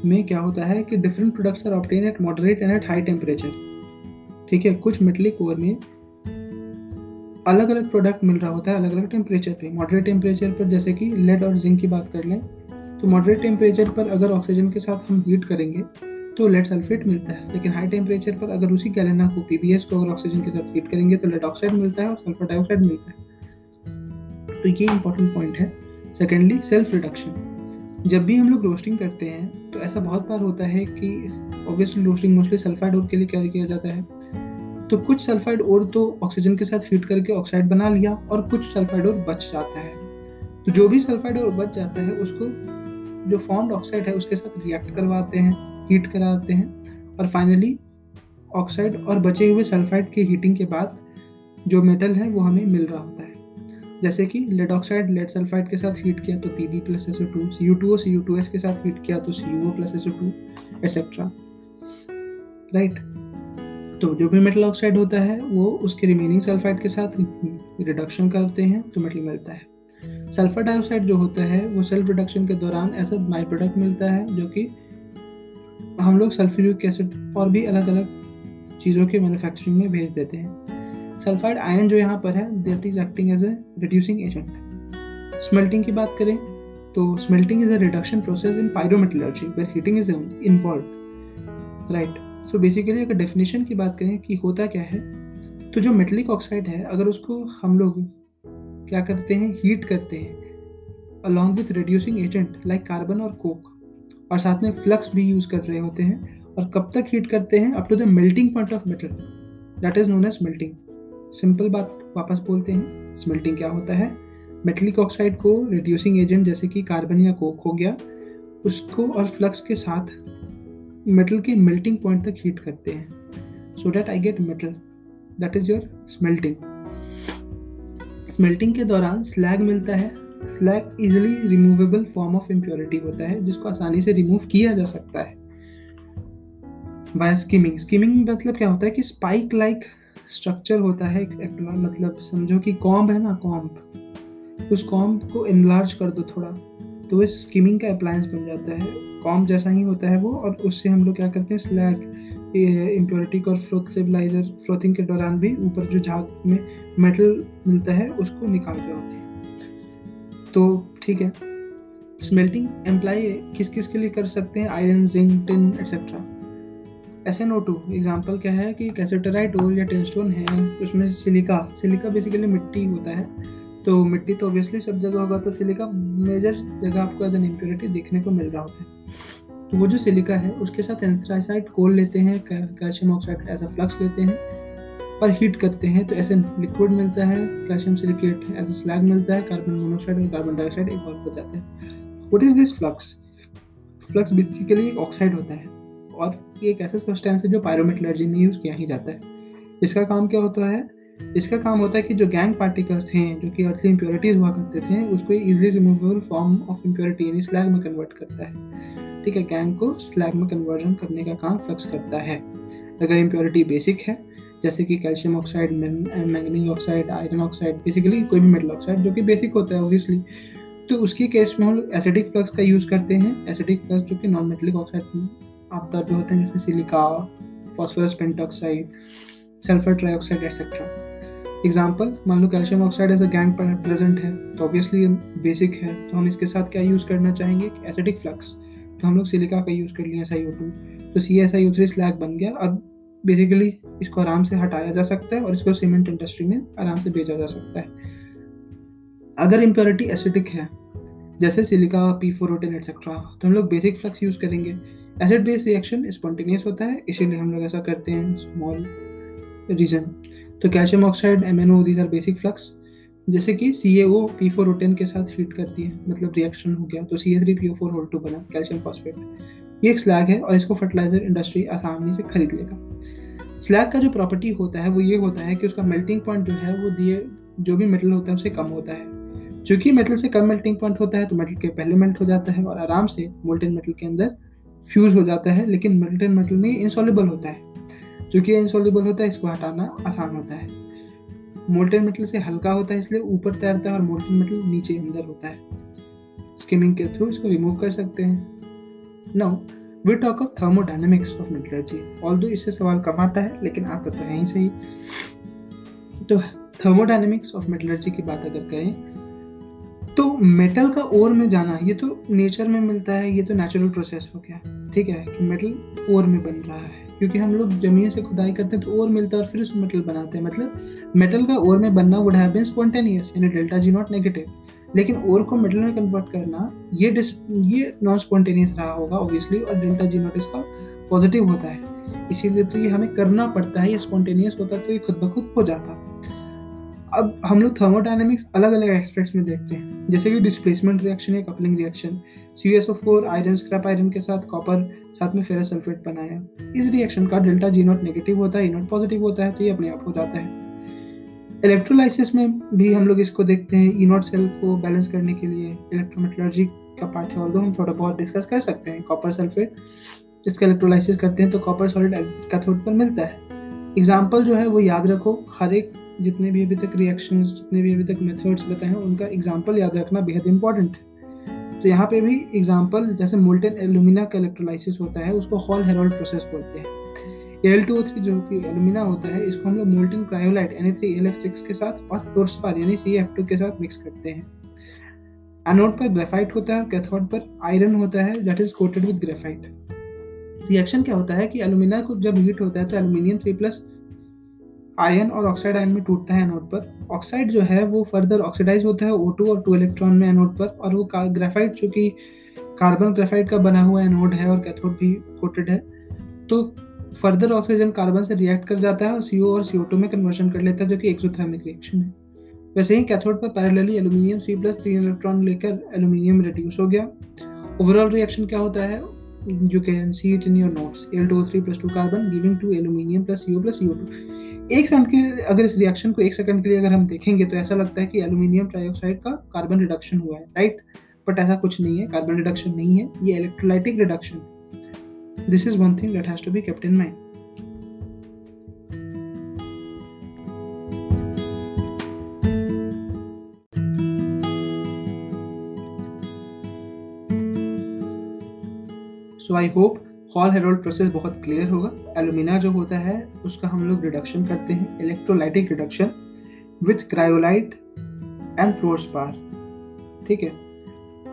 में क्या होता है कि different products are obtain at moderate and at high temperature. ठीक है, कुछ मेटलिक ओर में अलग अलग प्रोडक्ट मिल रहा होता है अलग अलग टेम्परेचर पे. मॉडरेट टेम्परेचर पर जैसे कि लेड और जिंक की बात कर लें तो मॉडरेट टेम्परेचर पर अगर ऑक्सीजन के साथ हम हीट करेंगे तो लेड सल्फेट मिलता है, लेकिन हाई टेम्परेचर पर अगर उसी गैलेना को, P B S को अगर ऑक्सीजन के साथ हीट करेंगे तो लेड ऑक्साइड मिलता है और सल्फर डाइऑक्साइड मिलता है. तो ये इंपॉर्टेंट पॉइंट है. Secondly self reduction. जब भी हम लोग रोस्टिंग करते हैं तो ऐसा बहुत बार होता है कि obviously roasting mostly sulphide ore के लिए क्या किया जाता है, तो कुछ सल्फाइड ओर तो ऑक्सीजन के साथ हीट करके ऑक्साइड बना लिया और कुछ सल्फाइड ओर बच जाता है। तो जो भी सल्फाइड ओर बच जाता है उसको जो फॉर्म्ड ऑक्साइड है उसके साथ रिएक्ट करवाते हैं, हीट कराते हैं और फाइनली ऑक्साइड और बचे हुए सल्फाइड की हीटिंग के बाद जो मेटल है वो हमें मिल रहा होता है। जैसे कि लेड ऑक्साइड लेड सल्फाइड के साथ हीट किया तो Pb plus S O two, C U two O C U two S के साथ हीट किया तो C U O plus S O two etcetera, right. तो जो भी मेटल ऑक्साइड होता है वो उसके रिमेनिंग सल्फाइड के साथ रिडक्शन करते हैं तो मेटल मिलता है। सल्फर डाइऑक्साइड जो होता है वो सेल्फ रिडक्शन के दौरान ऐसा बाई प्रोडक्ट मिलता है जो कि हम लोग सल्फ्यूरिक एसिड और भी अलग अलग चीज़ों के मैन्युफैक्चरिंग में भेज देते हैं। सल्फाइड आयन जो यहाँ पर है that is acting as a reducing agent. Smelting की बात करें तो smelting is a reduction process in pyrometallurgy where heating is involved, right. So basically अगर डेफिनेशन की बात करें कि होता क्या है, तो जो मेटलिक ऑक्साइड है अगर उसको हम लोग क्या करते हैं, हीट करते हैं along with reducing agent like carbon और कोक, और साथ में फ्लक्स भी यूज़ कर रहे होते हैं, और कब तक हीट करते हैं, up to the melting point of metal, that is known as smelting. Simple बात वापस बोलते हैं, स्मेल्टिंग क्या होता है, मेटलिक ऑक्साइड को रिड्यूसिंग एजेंट जैसे कि कार्बन या कोक हो गया उसको और फ्लक्स के साथ मेटल के मेल्टिंग पॉइंट तक हीट करते हैं so that I get metal, that is your smelting. Smelting के दौरान स्लैग मिलता है। Slag easily removable form of impurity होता है जिसको आसानी से रिमूव किया जा सकता है बाय स्किमिंग। स्किमिंग मतलब क्या होता है कि स्पाइक लाइक स्ट्रक्चर होता है, मतलब समझो कि कॉम्ब है ना, कॉम्ब, उस कॉम्ब को इनलार्ज कर दो थोड़ा तो वो स्किमिंग का अप्लायंस बन जाता है। कॉम्ब जैसा ही होता है वो, और उससे हम लोग क्या करते हैं स्लैग इम्प्योरिटी और फ्रोथ स्टेबलाइजर फ्रोथिंग के दौरान भी ऊपर जो झाग में मेटल मिलता है उसको निकाल रहे होते हैं। तो ठीक है, स्मेल्टिंग एम्प्लाई किस किस के लिए कर सकते हैं, iron, zinc, tin etcetera. S N O two example क्या है कि कैसेटराइट ओर या टिंस्टोन है, उसमें सिलिका, सिलिका बेसिकली मिट्टी होता है, तो मिट्टी तो ऑब्वियसली सब जगह होगा, तो सिलिका मेजर जगह आपको एज एन इम्प्योरिटी देखने को मिल रहा होता है। तो वो जो सिलिका है उसके साथ एंथ्रासाइट कोल लेते हैं, calcium oxide as a flux लेते हैं और हीट करते हैं तो ऐसे लिक्विड मिलता है, calcium silicate as a slag मिलता है, कार्बन मोनोऑक्साइड और कार्बन डाइऑक्साइड इवॉल्व हो जाते हैं। What is this flux? Flux basically एक ऑक्साइड होता है और ये एक ऐसा सब्सटेंस है जो पायरोमेटलर्जी में यूज़ किया ही जाता है। इसका काम क्या होता है, इसका काम होता है कि जो गैंग पार्टिकल्स थे जो कि अर्थली इम्प्योरिटीज हुआ करते थे उसको easily removable form of impurity यानी स्लैग में कन्वर्ट करता है। ठीक है, गैंग को स्लैग में कन्वर्जन करने का काम फ्लक्स करता है। अगर इम्प्योरिटी बेसिक है जैसे कि calcium oxide, manganese oxide, iron oxide, basically कोई भी मेटल ऑक्साइड जो कि बेसिक होता है ऑब्वियसली, तो उसके केस में हम लोग एसिडिक फ्लक्स का यूज़ करते हैं। एसिडिक फ्लक्स जो कि नॉन मेटलिक ऑक्साइड आपदा जो होते हैं जैसे silica, phosphorus pentoxide, sulphur trioxide etcetera. Example, मान लो calcium oxide as a gangue present है तो ऑब्वियसली बेसिक है तो हम इसके साथ क्या यूज़ करना चाहेंगे, एसिडिक फ्लक्स, तो हम लोग सिलिका का यूज़ कर लिया S I O टू, तो C S I O three slag बन गया। अब बेसिकली इसको आराम से हटाया जा सकता है और इसको सीमेंट इंडस्ट्री में आराम से भेजा जा सकता है। अगर इम्प्योरिटी एसिडिक है जैसे silica, P four O ten etcetera, तो हम लोग बेसिक फ्लक्स यूज़ करेंगे। एसिड बेस रिएक्शन स्पॉन्टेनियस होता है इसीलिए हम लोग ऐसा करते हैं, स्मॉल रीजन। तो calcium oxide, M N O, these are basic flux, जैसे कि C A O P four O ten के साथ हीट करती है, मतलब रिएक्शन हो गया तो C a three P o four O two बना कैल्शियम फॉस्फेट। ये एक स्लैग है और इसको फर्टिलाइजर इंडस्ट्री आसानी से खरीद लेगा। स्लैग का जो प्रॉपर्टी होता है वो ये होता है कि उसका मेल्टिंग पॉइंट जो है वो दिए जो भी मेटल होता है उससे कम होता है। चूँकि मेटल से कम मेल्टिंग पॉइंट होता है तो मेटल के पहले मेल्ट हो जाता है और आराम से मोल्टेन मेटल के अंदर फ्यूज़ हो जाता है, लेकिन मोल्टेन मेटल में इंसॉल्युबल होता है। चूँकि इंसॉल्युबल होता है इसको हटाना आसान होता है। मोल्टेन मेटल से हल्का होता है इसलिए ऊपर तैरता है और मोल्टेन मेटल नीचे अंदर होता है। स्किमिंग के थ्रू इसको रिमूव कर सकते हैं। Now we talk of thermodynamics of metallurgy, although इससे सवाल कम आता है लेकिन आपका तो है ही सही। तो थर्मोडायनेमिक्स ऑफ मेटलर्जी की बात अगर करें तो मेटल का ओर में जाना ये तो नेचर में मिलता है, ये तो नेचुरल प्रोसेस हो गया, ठीक है, कि मेटल ओर में बन रहा है क्योंकि हम लोग जमीन से खुदाई करते हैं तो ओर मिलता है और फिर उस मेटल बनाते हैं। मतलब मेटल का ओर में बनना वुड हैव बीन स्पॉन्टेनियस यानी डेल्टा जी नॉट नेगेटिव, लेकिन ओर को मेटल में कन्वर्ट करना ये ये नॉन स्पॉन्टेनियस रहा होगा ऑब्वियसली, और डेल्टा जी नॉट इसका पॉजिटिव होता है, इसीलिए तो ये हमें करना पड़ता है। ये स्पॉन्टेनियस होता तो ये खुद ब खुद हो जाता। अब हम लोग थर्मोडायनेमिक्स अलग अलग एक्सपेक्ट्स में देखते हैं, जैसे कि डिस्प्लेसमेंट रिएक्शन या coupling reaction. C S O four iron scrap iron के साथ कॉपर साथ में फेरस सल्फेट बनाया, इस रिएक्शन का डेल्टा जी नॉट नेगेटिव होता है, ई नॉट पॉजिटिव होता है, तो ये अपने आप हो जाता है। इलेक्ट्रोलाइसिस में भी हम लोग इसको देखते हैं ई नॉट सेल को बैलेंस करने के लिए। इलेक्ट्रोमेटलर्जी का पार्ट है, ऑल्दो हम थोड़ा बहुत डिस्कस कर सकते हैं। कॉपर सल्फेट जिसका इलेक्ट्रोलाइसिस करते हैं तो कॉपर सॉलिड कैथोड पर मिलता है। एग्जाम्पल जो है वो याद रखो, हर एक जितने भी अभी तक रिएक्शंस जितने भी अभी तक मेथड्स बताए हैं उनका एग्जाम्पल याद रखना बेहद इंपॉर्टेंट है। तो यहाँ पे भी एग्जाम्पल जैसे मोल्टेन एल्यूमिना का इलेक्ट्रोलाइसिस होता है, उसको हॉल-हेरोल्ट प्रोसेस बोलते हैं। एल टू ओ थ्री जो कि एल्यूमिना होता है, इसको हम लोग molten cryolite N A three L F six के साथ और फ्लोरस्पार यानी सी एफ टू के साथ मिक्स करते हैं। एनोड पर ग्रेफाइट होता है, कैथोड पर आयरन होता है that is coated with graphite. Reaction क्या होता है कि एल्यूमिना को जब हीट होता है तो एल्यूमिनियम थ्री प्लस आयरन और ऑक्साइड आयन में टूटता है एनोड पर। ऑक्साइड जो है वो फर्दर ऑक्सीडाइज होता है ओ टू और टू इलेक्ट्रॉन में एनोड पर, और वो ग्रेफाइट जो कि कार्बन ग्रेफाइट का बना हुआ एनोड है और कैथोड भी कोटेड है, तो फर्दर ऑक्सीजन कार्बन से रिएक्ट कर जाता है और सी ओ और सी ओ टू में कन्वर्शन कर लेता है, जो कि एक्सोथर्मिक रिएक्शन है। वैसे ही कैथोड पर पैरेलली एल्यूमिनियम सी प्लस तीन इलेक्ट्रॉन लेकर एल्यूमिनियम रिड्यूस हो गया। ओवरऑल रिएक्शन क्या होता है, you can see it in your notes. L two O three plus two carbon giving two aluminium plus C O plus C O two. एक second के अगर इस रिएक्शन को एक सेकंड के लिए अगर हम देखेंगे तो ऐसा लगता है कि एल्यूमिनियम ट्राइऑक्साइड का कार्बन रिडक्शन हुआ है, राइट, बट ऐसा कुछ नहीं है, कार्बन रिडक्शन नहीं है, ये इलेक्ट्रोलाइटिक रिडक्शन है। This is one thing that has to be kept in mind. So I hope Hall-Heroult process बहुत clear होगा। एल्यूमिना जो होता है उसका हम लोग रिडक्शन करते हैं, electrolytic reduction with cryolite and fluorspar, ठीक है।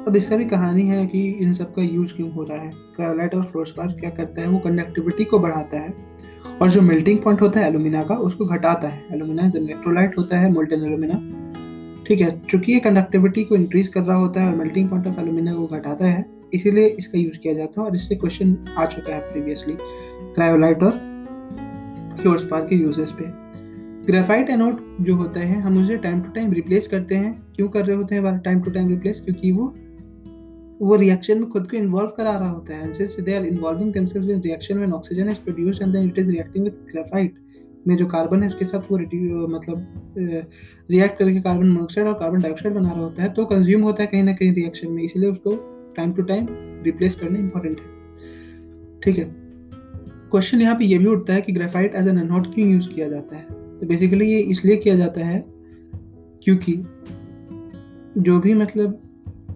अब इसका भी कहानी है कि इन सब का यूज क्यों हो रहा है। क्रायोलाइट और फ्लोरस्पार क्या करता है, वो कंडक्टिविटी को बढ़ाता है और जो मेल्टिंग पॉइंट होता है एल्यूमिना का उसको घटाता है। एल्यूमिना इलेक्ट्रोलाइट होता है, मोल्टेन एल्यूमिना, ठीक है, चूंकि ये कंडक्टिविटी को इंक्रीज कर रहा होता है और मेल्टिंग पॉइंट ऑफ एल्यूमिना को घटाता है, इसीलिए इसका यूज किया जाता है। और इससे क्वेश्चन आ चुका है प्रीवियसली क्रायोलाइट और फ्लोरस्पार के यूजेस पे। ग्रेफाइट एनोड जो होता है हम उसे टाइम टू टाइम रिप्लेस करते हैं। क्यों कर रहे होते हैं टाइम टू टाइम रिप्लेस? क्योंकि वो वो रिएक्शन में खुद को इन्वॉल्व करा रहा होता है, and they are involving themselves in reaction when oxygen is produced and then it is reacting with graphite. में जो कार्बन है उसके साथ वो मतलब रिएक्ट करके कार्बन मोनोऑक्साइड और कार्बन डाइऑक्साइड बना रहा होता है, तो कंज्यूम होता है कहीं ना कहीं रिएक्शन में, इसलिए उसको टाइम टू टाइम रिप्लेस करना इंपॉर्टेंट है, ठीक है। क्वेश्चन यहाँ पे ये भी उठता है कि ग्रेफाइट एज एन एनोड क्यों यूज किया जाता है, तो बेसिकली ये इसलिए किया जाता है क्योंकि जो भी मतलब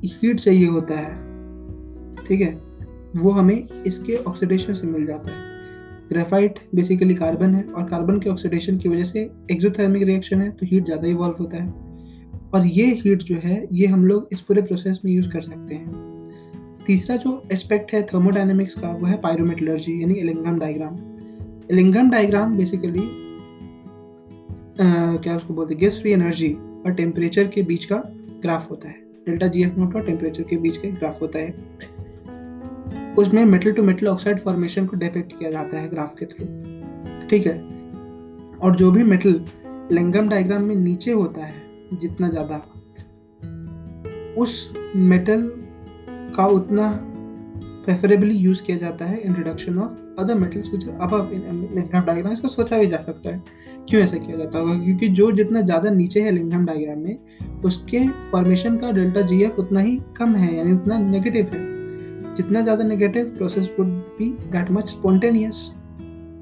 हीट चाहिए होता है, ठीक है, वो हमें इसके ऑक्सीडेशन से मिल जाता है। ग्रेफाइट बेसिकली कार्बन है और कार्बन के ऑक्सीडेशन की वजह से एक्सोथर्मिक रिएक्शन है, तो हीट ज़्यादा इवॉल्व होता है, और ये हीट जो है ये हम लोग इस पूरे प्रोसेस में यूज़ कर सकते हैं। तीसरा जो एस्पेक्ट है थर्मोडायनेमिक्स का वो है पायरोमेटलर्जी यानी Ellingham diagram. Ellingham diagram basically क्या उसको बोलते हैं, गैस फ्री एनर्जी और टेम्परेचर के बीच का ग्राफ होता है। डेल्टा जी एफ नोट और टेम्परेचर के बीच का ग्राफ होता है, उसमें metal to metal oxide formation को डिपिक्ट किया जाता है ग्राफ के थ्रू, ठीक है। और जो भी मेटल एलिंघम डायग्राम में नीचे होता है जितना ज़्यादा, उस मेटल का उतना प्रेफरेबली यूज़ किया जाता है in reduction of other metals which are above in Ellingham diagram. इसको सोचा भी जा सकता है क्यों ऐसा किया जाता होगा, क्योंकि जो जितना ज़्यादा नीचे है एलिंघम डायग्राम में उसके फॉर्मेशन का डेल्टा जी एफ उतना ही कम है, यानी उतना नेगेटिव है। जितना ज़्यादा negative process would be that much spontaneous,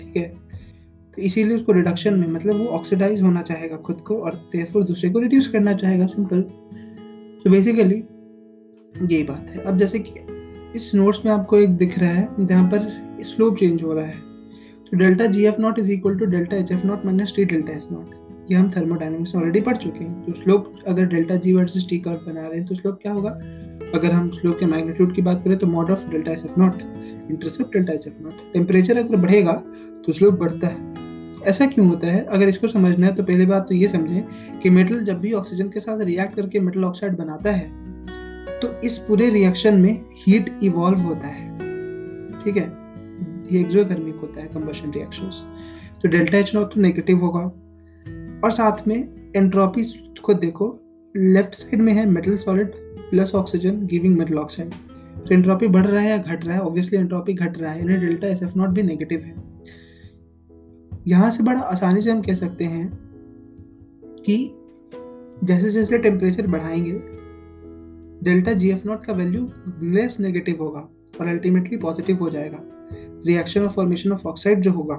ठीक है, तो इसीलिए उसको रिडक्शन में मतलब वो ऑक्सीडाइज होना चाहेगा खुद को और देयरफॉर दूसरे को रिड्यूस करना चाहेगा, सिंपल। तो बेसिकली यही बात है। अब जैसे कि इस नोट्स में आपको एक दिख रहा है जहाँ पर स्लोप चेंज हो रहा है, तो delta G F naught is equal to delta H F naught minus T delta S naught, ये हम थर्मोडायनेमिक्स में ऑलरेडी पढ़ चुके हैं। तो स्लोप अगर delta G versus T curve बना रहे हैं तो स्लोप क्या होगा, अगर हम स्लोप के मैग्नीट्यूड की बात करें तो mod of delta S F naught intercept delta H F naught. Temperature अगर बढ़ेगा तो स्लोप बढ़ता है, ऐसा क्यों होता है? अगर इसको समझना है तो पहली बात तो ये समझें कि मेटल जब भी ऑक्सीजन के साथ रिएक्ट करके मेटल ऑक्साइड बनाता है तो इस पूरे रिएक्शन में हीट इवॉल्व होता है, ठीक है, ये एक्सोथर्मिक होता है कंबशन रिएक्शंस। तो डेल्टा एच नॉट तो नेगेटिव होगा और साथ में एंट्रोपी को देखो, लेफ्ट साइड में है metal solid plus oxygen giving metal oxide, तो एंट्रोपी बढ़ रहा है या घट रहा है? ऑब्वियसली एंट्रोपी घट रहा है, यानी डेल्टा एस एफ नॉट भी नेगेटिव है। यहाँ से बड़ा आसानी से हम कह सकते हैं कि जैसे जैसे टेम्परेचर बढ़ाएंगे डेल्टा जी एफ नॉट का वैल्यू लेस नेगेटिव होगा और अल्टीमेटली पॉजिटिव हो जाएगा। रिएक्शन और फॉर्मेशन ऑफ ऑक्साइड जो होगा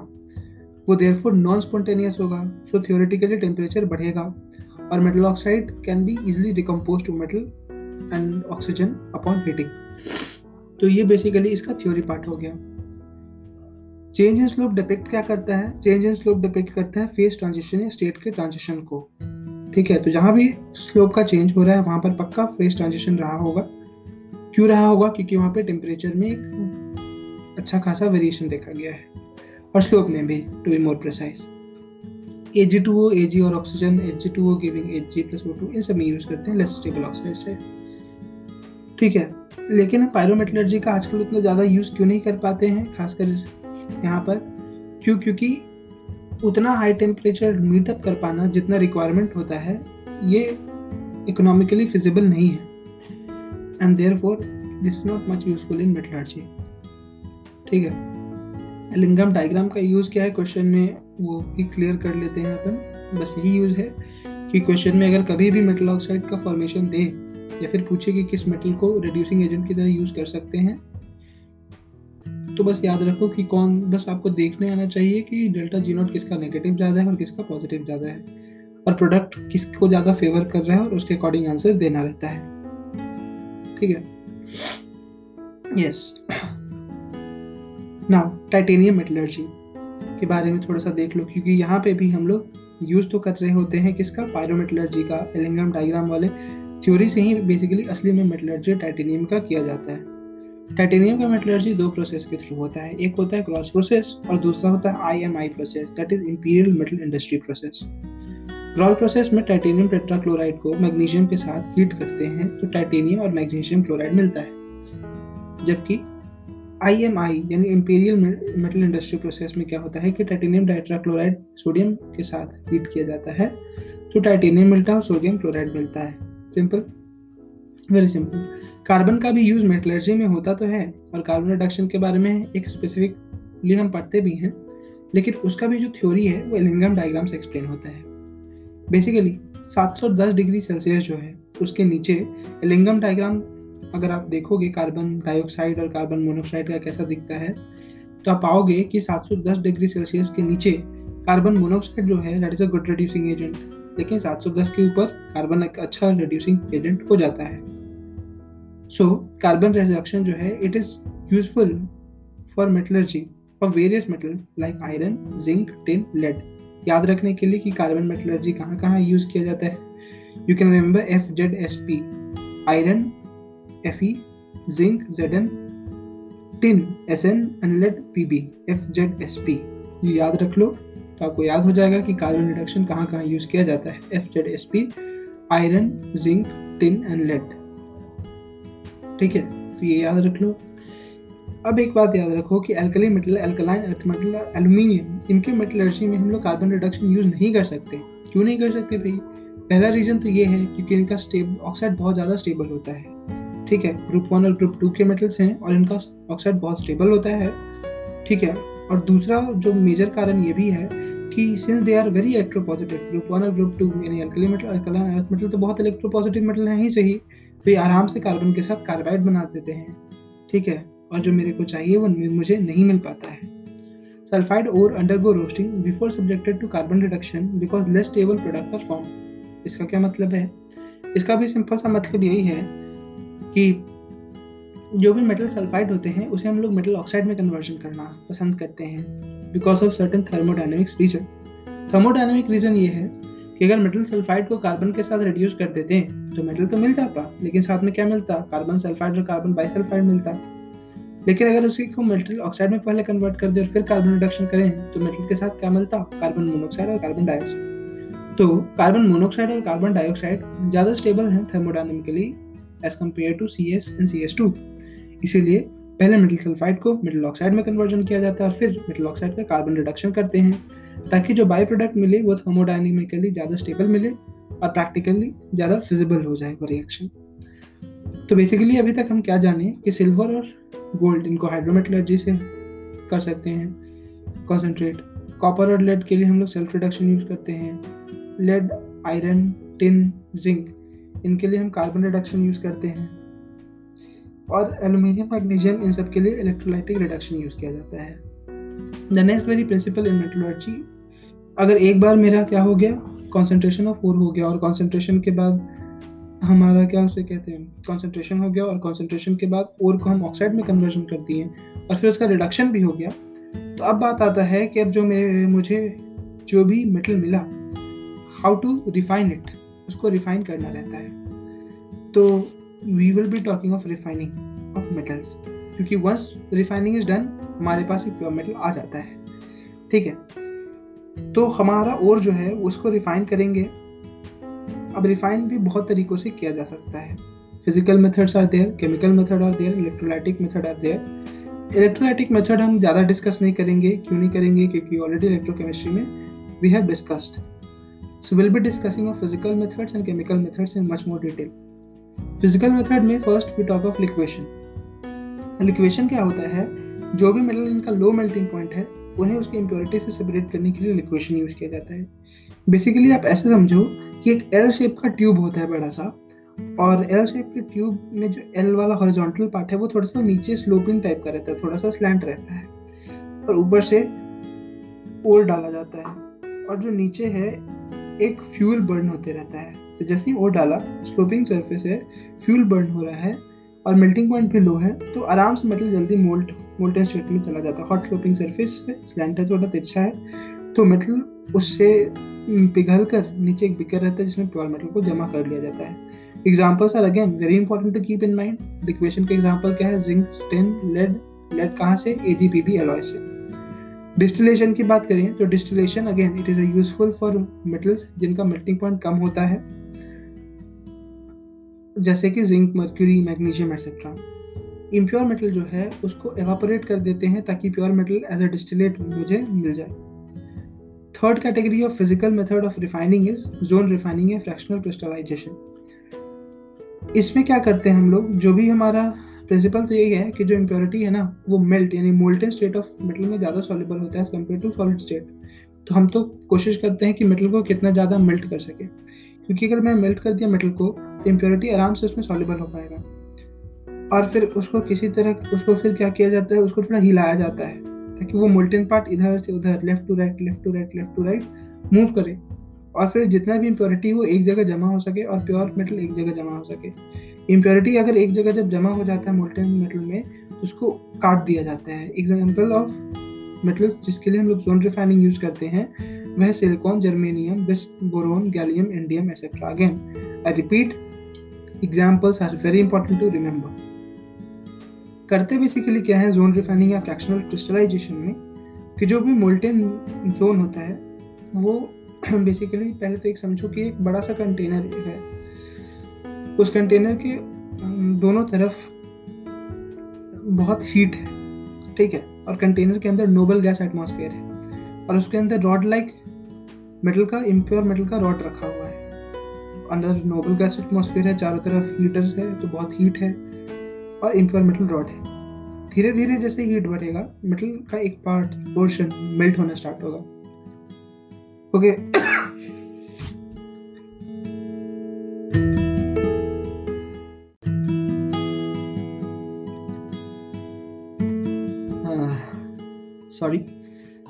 वो देयरफॉर नॉन स्पॉन्टेनियस होगा, सो थियोरेटिकली टेम्परेचर बढ़ेगा और metal oxide can be easily decompose to metal and oxygen upon heating. तो ये बेसिकली इसका थ्योरी पार्ट हो गया। चेंज इन स्लोप डिपिक्ट क्या करता है? चेंज इन स्लोप डिपिक्ट करता है फेज ट्रांजिशन या स्टेट के ट्रांजिशन को, ठीक है। तो जहाँ भी स्लोप का चेंज हो रहा है वहाँ पर पक्का फेज ट्रांजिशन रहा होगा। क्यों रहा होगा? क्योंकि वहाँ पे टेम्परेचर में एक अच्छा खासा वेरिएशन देखा गया है और स्लोप में भी, to be more precise. A G two O, A G और oxygen, A G two O giving A G plus O two, इन सब में यूज़ करते हैं लेस स्टेबल ऑक्साइड से, ठीक है। लेकिन पायरोमेटलर्जी का आजकल उतना ज़्यादा यूज़ क्यों नहीं कर पाते हैं, खासकर यहाँ पर क्यों? क्योंकि उतना हाई टेम्परेचर मीटअप कर पाना जितना रिक्वायरमेंट होता है ये इकोनॉमिकली फिजिबल नहीं है, and therefore this is not much useful in metallurgy, ठीक है। एलिंगम डायग्राम का यूज़ क्या है क्वेश्चन में, वो भी क्लियर कर लेते हैं अपन। बस यही यूज़ है कि क्वेश्चन में अगर कभी भी मेटल ऑक्साइड का फॉर्मेशन दे या फिर पूछे कि किस मेटल को रिड्यूसिंग एजेंट की तरह यूज़ कर सकते हैं, तो बस याद रखो कि कौन, बस आपको देखने आना चाहिए कि डेल्टा जी नॉट किसका नेगेटिव ज़्यादा है और किसका पॉजिटिव ज़्यादा है और प्रोडक्ट किसको ज़्यादा फेवर कर रहा है और उसके अकॉर्डिंग आंसर देना रहता है, ठीक है। यस, नाउ टाइटेनियम मेटलर्जी के बारे में थोड़ा सा देख लो, क्योंकि यहाँ पे भी हम लोग यूज़ तो कर रहे होते हैं किसका, पायरोमेटलर्जी का। एलिंगम डायग्राम वाले थ्योरी से ही बेसिकली असली में मेटलर्जी टाइटेनियम का किया जाता है। टाइटेनियम का मेटलर्जी दो प्रोसेस के थ्रू होता है, एक होता है क्रॉस प्रोसेस और दूसरा होता है I M I process, that is imperial metal industry process. Cross process में टाइटेनियम टेट्राक्लोराइड को मैग्नीशियम के साथ हीट करते हैं तो टाइटेनियम और मैग्नीशियम क्लोराइड मिलता है, जबकि आई एम आई यानी इंपीरियल मेटल इंडस्ट्री प्रोसेस में क्या होता है कि टाइटेनियम टेट्राक्लोराइड सोडियम के साथ हीट किया जाता है तो टाइटेनियम मिलता है और सोडियम क्लोराइड मिलता है। Simple, very simple. कार्बन का भी यूज़ मेटलर्जी में होता तो है और कार्बन रिडक्शन के बारे में एक स्पेसिफिकली हम पढ़ते भी हैं, लेकिन उसका भी जो थ्योरी है वो एलिंगम डायग्राम से एक्सप्लेन होता है। बेसिकली सात सौ दस डिग्री सेल्सियस जो है उसके नीचे एलिंगम डायग्राम अगर आप देखोगे कार्बन डाइऑक्साइड और कार्बन मोनोऑक्साइड का कैसा दिखता है तो आप पाओगे कि सात सौ दस डिग्री सेल्सियस के नीचे कार्बन मोनोऑक्साइड जो है that is a good reducing agent, लेकिन सात सौ दस के ऊपर कार्बन एक अच्छा रिड्यूसिंग एजेंट हो जाता है। सो कार्बन रिडक्शन जो है it is useful for metallurgy for various metals like iron, zinc, tin, lead. याद रखने के लिए कि कार्बन मेटलर्जी कहाँ कहाँ यूज़ किया जाता है, you can remember F Z S P, iron F E, zinc Z N, tin S N and lead P B. F Z S P ये याद रख लो तो आपको याद हो जाएगा कि कार्बन रिडक्शन कहाँ कहाँ यूज़ किया जाता है। F Z S P, iron, zinc, tin and lead, ठीक है, तो ये याद रख लो। अब एक बात याद रखो कि alkali metal, alkaline earth metal और एल्यूमिनियम, इनके मेटलर्जी में हम लोग कार्बन रिडक्शन यूज़ नहीं कर सकते। क्यों नहीं कर सकते भाई? पहला रीज़न तो ये है क्योंकि इनका स्टेब ऑक्साइड बहुत ज़्यादा स्टेबल होता है, ठीक है। ग्रुप वन और ग्रुप टू के मेटल्स हैं और इनका ऑक्साइड बहुत स्टेबल होता है, ठीक है। और दूसरा जो मेजर कारण ये भी है कि since they are very electropositive, group one और ग्रुप टू यानी alkali metal, alkaline earth metal तो बहुत इलेक्ट्रोपॉजिटिव मेटल हैं ही सही, तो ये आराम से कार्बन के साथ कार्बाइड बना देते हैं, ठीक है, और जो मेरे को चाहिए वो मुझे नहीं मिल पाता है। Sulphide ore undergo roasting before subjected to carbon reduction because less stable product are form. इसका क्या मतलब है? इसका भी सिंपल सा मतलब यही है कि जो भी मेटल सल्फाइड होते हैं उसे हम लोग मेटल ऑक्साइड में कन्वर्जन करना पसंद करते हैं because of certain thermodynamics reason. Thermodynamic reason ये है कि अगर मेटल सल्फाइड को कार्बन के साथ रिड्यूस कर देते हैं तो मेटल तो मिल जाता, लेकिन साथ में क्या मिलता, कार्बन सल्फाइड और कार्बन बाइसल्फाइड मिलता। लेकिन अगर उसी को मेटल ऑक्साइड में पहले कन्वर्ट कर दे और फिर कार्बन रिडक्शन करें तो मेटल के साथ क्या मिलता, कार्बन मोनोऑक्साइड और कार्बन डाइऑक्साइड। तो कार्बन मोनोऑक्साइड और कार्बन डाइऑक्साइड ज़्यादा स्टेबल हैं thermodynamically as compare to C S and C S two. इसीलिए पहले मेटल सल्फाइड को मेटल ऑक्साइड में कन्वर्जन किया जाता है और फिर मेटल ऑक्साइड का कार्बन रिडक्शन करते हैं ताकि जो बाई प्रोडक्ट मिले वो थर्मोडायनामिकली ज़्यादा स्टेबल मिले और प्रैक्टिकली ज़्यादा फिजिबल हो जाए वो रिएक्शन। तो बेसिकली अभी तक हम क्या जाने कि सिल्वर और गोल्ड इनको हाइड्रोमेटलर्जी से कर सकते हैं कॉन्सेंट्रेट। कॉपर और लेड के लिए हम लोग सेल्फ रिडक्शन यूज़ करते हैं। लेड, आयरन, टिन, जिंक इनके लिए हम कार्बन रिडक्शन यूज़ करते हैं और एल्यूमिनियम, मैग्नीशियम इन सब के लिए इलेक्ट्रोलाइटिक रिडक्शन यूज़ किया जाता है। The next very principle in metallurgy, अगर एक बार मेरा क्या हो गया कॉन्सेंट्रेशन ऑफ ओर हो गया और कॉन्सेंट्रेशन के बाद हमारा क्या उसे कहते हैं कॉन्सेंट्रेशन हो गया और कॉन्सेंट्रेशन के बाद ओर को हम ऑक्साइड में कन्वर्जन कर दिए और फिर उसका रिडक्शन भी हो गया, तो अब बात आता है कि अब जो मेरे मुझे जो भी मेटल मिला हाउ टू रिफाइन इट, उसको रिफाइन करना रहता है। तो we will be talking of refining of metals क्योंकि वंस रिफाइनिंग इज डन हमारे पास एक प्योर मेटल आ जाता है। ठीक है, तो हमारा ओर जो है उसको रिफाइन करेंगे। अब रिफाइन भी बहुत तरीक़ों से किया जा सकता है। Physical methods are there, chemical method are there, electrolytic method are there. Electrolytic method हम ज़्यादा डिस्कस नहीं करेंगे। क्यों नहीं करेंगे? क्योंकि ऑलरेडी इलेक्ट्रोकेमिस्ट्री में we have discussed. So will be discussing of physical methods and chemical methods in much more detail. Physical method में first we talk of liquation. Liquation क्या होता है? जो भी मेटल इनका लो मेल्टिंग पॉइंट है उन्हें उसकी इम्प्योरिटी से सेपरेट करने के लिए लिक्वेशन यूज़ किया जाता है। बेसिकली आप ऐसे समझो कि एक एल शेप का ट्यूब होता है बड़ा सा, और एल शेप के ट्यूब में जो एल वाला हॉरिजॉन्टल पार्ट है वो थोड़ा सा नीचे स्लोपिंग टाइप का रहता है, थोड़ा सा स्लैंट रहता है, और ऊपर से ओर डाला जाता है और जो नीचे है एक फ्यूल बर्न होते रहता है। तो जैसे ही ओर डाला, स्लोपिंग सरफेस है, फ्यूल बर्न हो रहा है और मेल्टिंग पॉइंट भी लो है, तो आराम से मेटल जल्दी मोल्ट मोल्टेन स्टेट में चला जाता है। हॉट स्लोपिंग सरफेस है, स्लैंट है, थोड़ा तिरछा है, तो मेटल उससे पिघल कर नीचे एक बिकर रहता है जिसमें प्योर मेटल को जमा कर लिया जाता है। Examples are again very important to keep in mind. Liquation के एग्जाम्पल क्या है? Zinc, tin, lead. लेड कहाँ से? एजीपीबी अलॉय से। डिस्टिलेशन की बात करें तो distillation again it is a useful for metals जिनका मेल्टिंग पॉइंट कम होता है, जैसे कि zinc, mercury, magnesium etcetera. Impure metal जो है उसको एवापोरेट कर देते हैं ताकि pure metal as a distillate मुझे मिल जाए। Third category of physical method of refining is zone refining या फ्रैक्शनल क्रिस्टलाइजेशन। इसमें क्या करते हैं हम लोग, जो भी हमारा प्रिंसिपल तो यही है कि जो इम्प्योरिटी है ना वो मेल्ट यानी मोल्टेन स्टेट ऑफ मेटल में ज़्यादा सॉल्युबल होता है as compare to solid state. तो हम तो कोशिश करते हैं कि मेटल को कितना ज़्यादा मेल्ट कर सके, क्योंकि अगर मैं मेल्ट कर दिया मेटल को तो इम्प्योरिटी आराम से उसमें सॉल्युबल हो पाएगा। और फिर उसको किसी तरह उसको फिर क्या किया जाता है, उसको थोड़ा हिलाया जाता है ताकि वो मोल्टेन पार्ट इधर से उधर left to right left to right left to right move करे और फिर जितना भी इम्प्योरिटी वो एक जगह जमा हो सके और प्योर मेटल एक जगह जमा हो सके। इम्प्योरिटी अगर एक जगह जब जमा हो जाता है मोल्टेन मेटल में तो उसको काट दिया जाता है। एग्जाम्पल ऑफ मेटल्स जिसके लिए हम लोग जोन रिफाइनिंग यूज़ करते हैं वह silicon, germanium, boron, gallium, indium etcetera. Again I repeat, examples are very important to remember. करते बेसिकली क्या है जोन रिफाइनिंग या फ्रैक्शनल क्रिस्टलाइजेशन में कि जो भी मोल्टेन जोन होता है वो बेसिकली पहले तो एक समझो कि एक बड़ा सा कंटेनर है, उस कंटेनर के दोनों तरफ बहुत हीट है, ठीक है, और कंटेनर के अंदर नोबल गैस एटमॉस्फेयर है और उसके अंदर रॉड लाइक मेटल का इम्प्योर मेटल का रॉड रखा हुआ है। अंदर नोबल गैस एटमॉस्फेयर है, चारों तरफ हीटर है तो बहुत हीट है और इम्प्योर मेटल रॉड है। धीरे धीरे जैसे हीट बढ़ेगा मेटल का एक पार्ट पोर्शन मेल्ट होना स्टार्ट होगा। Okay okay. Sorry,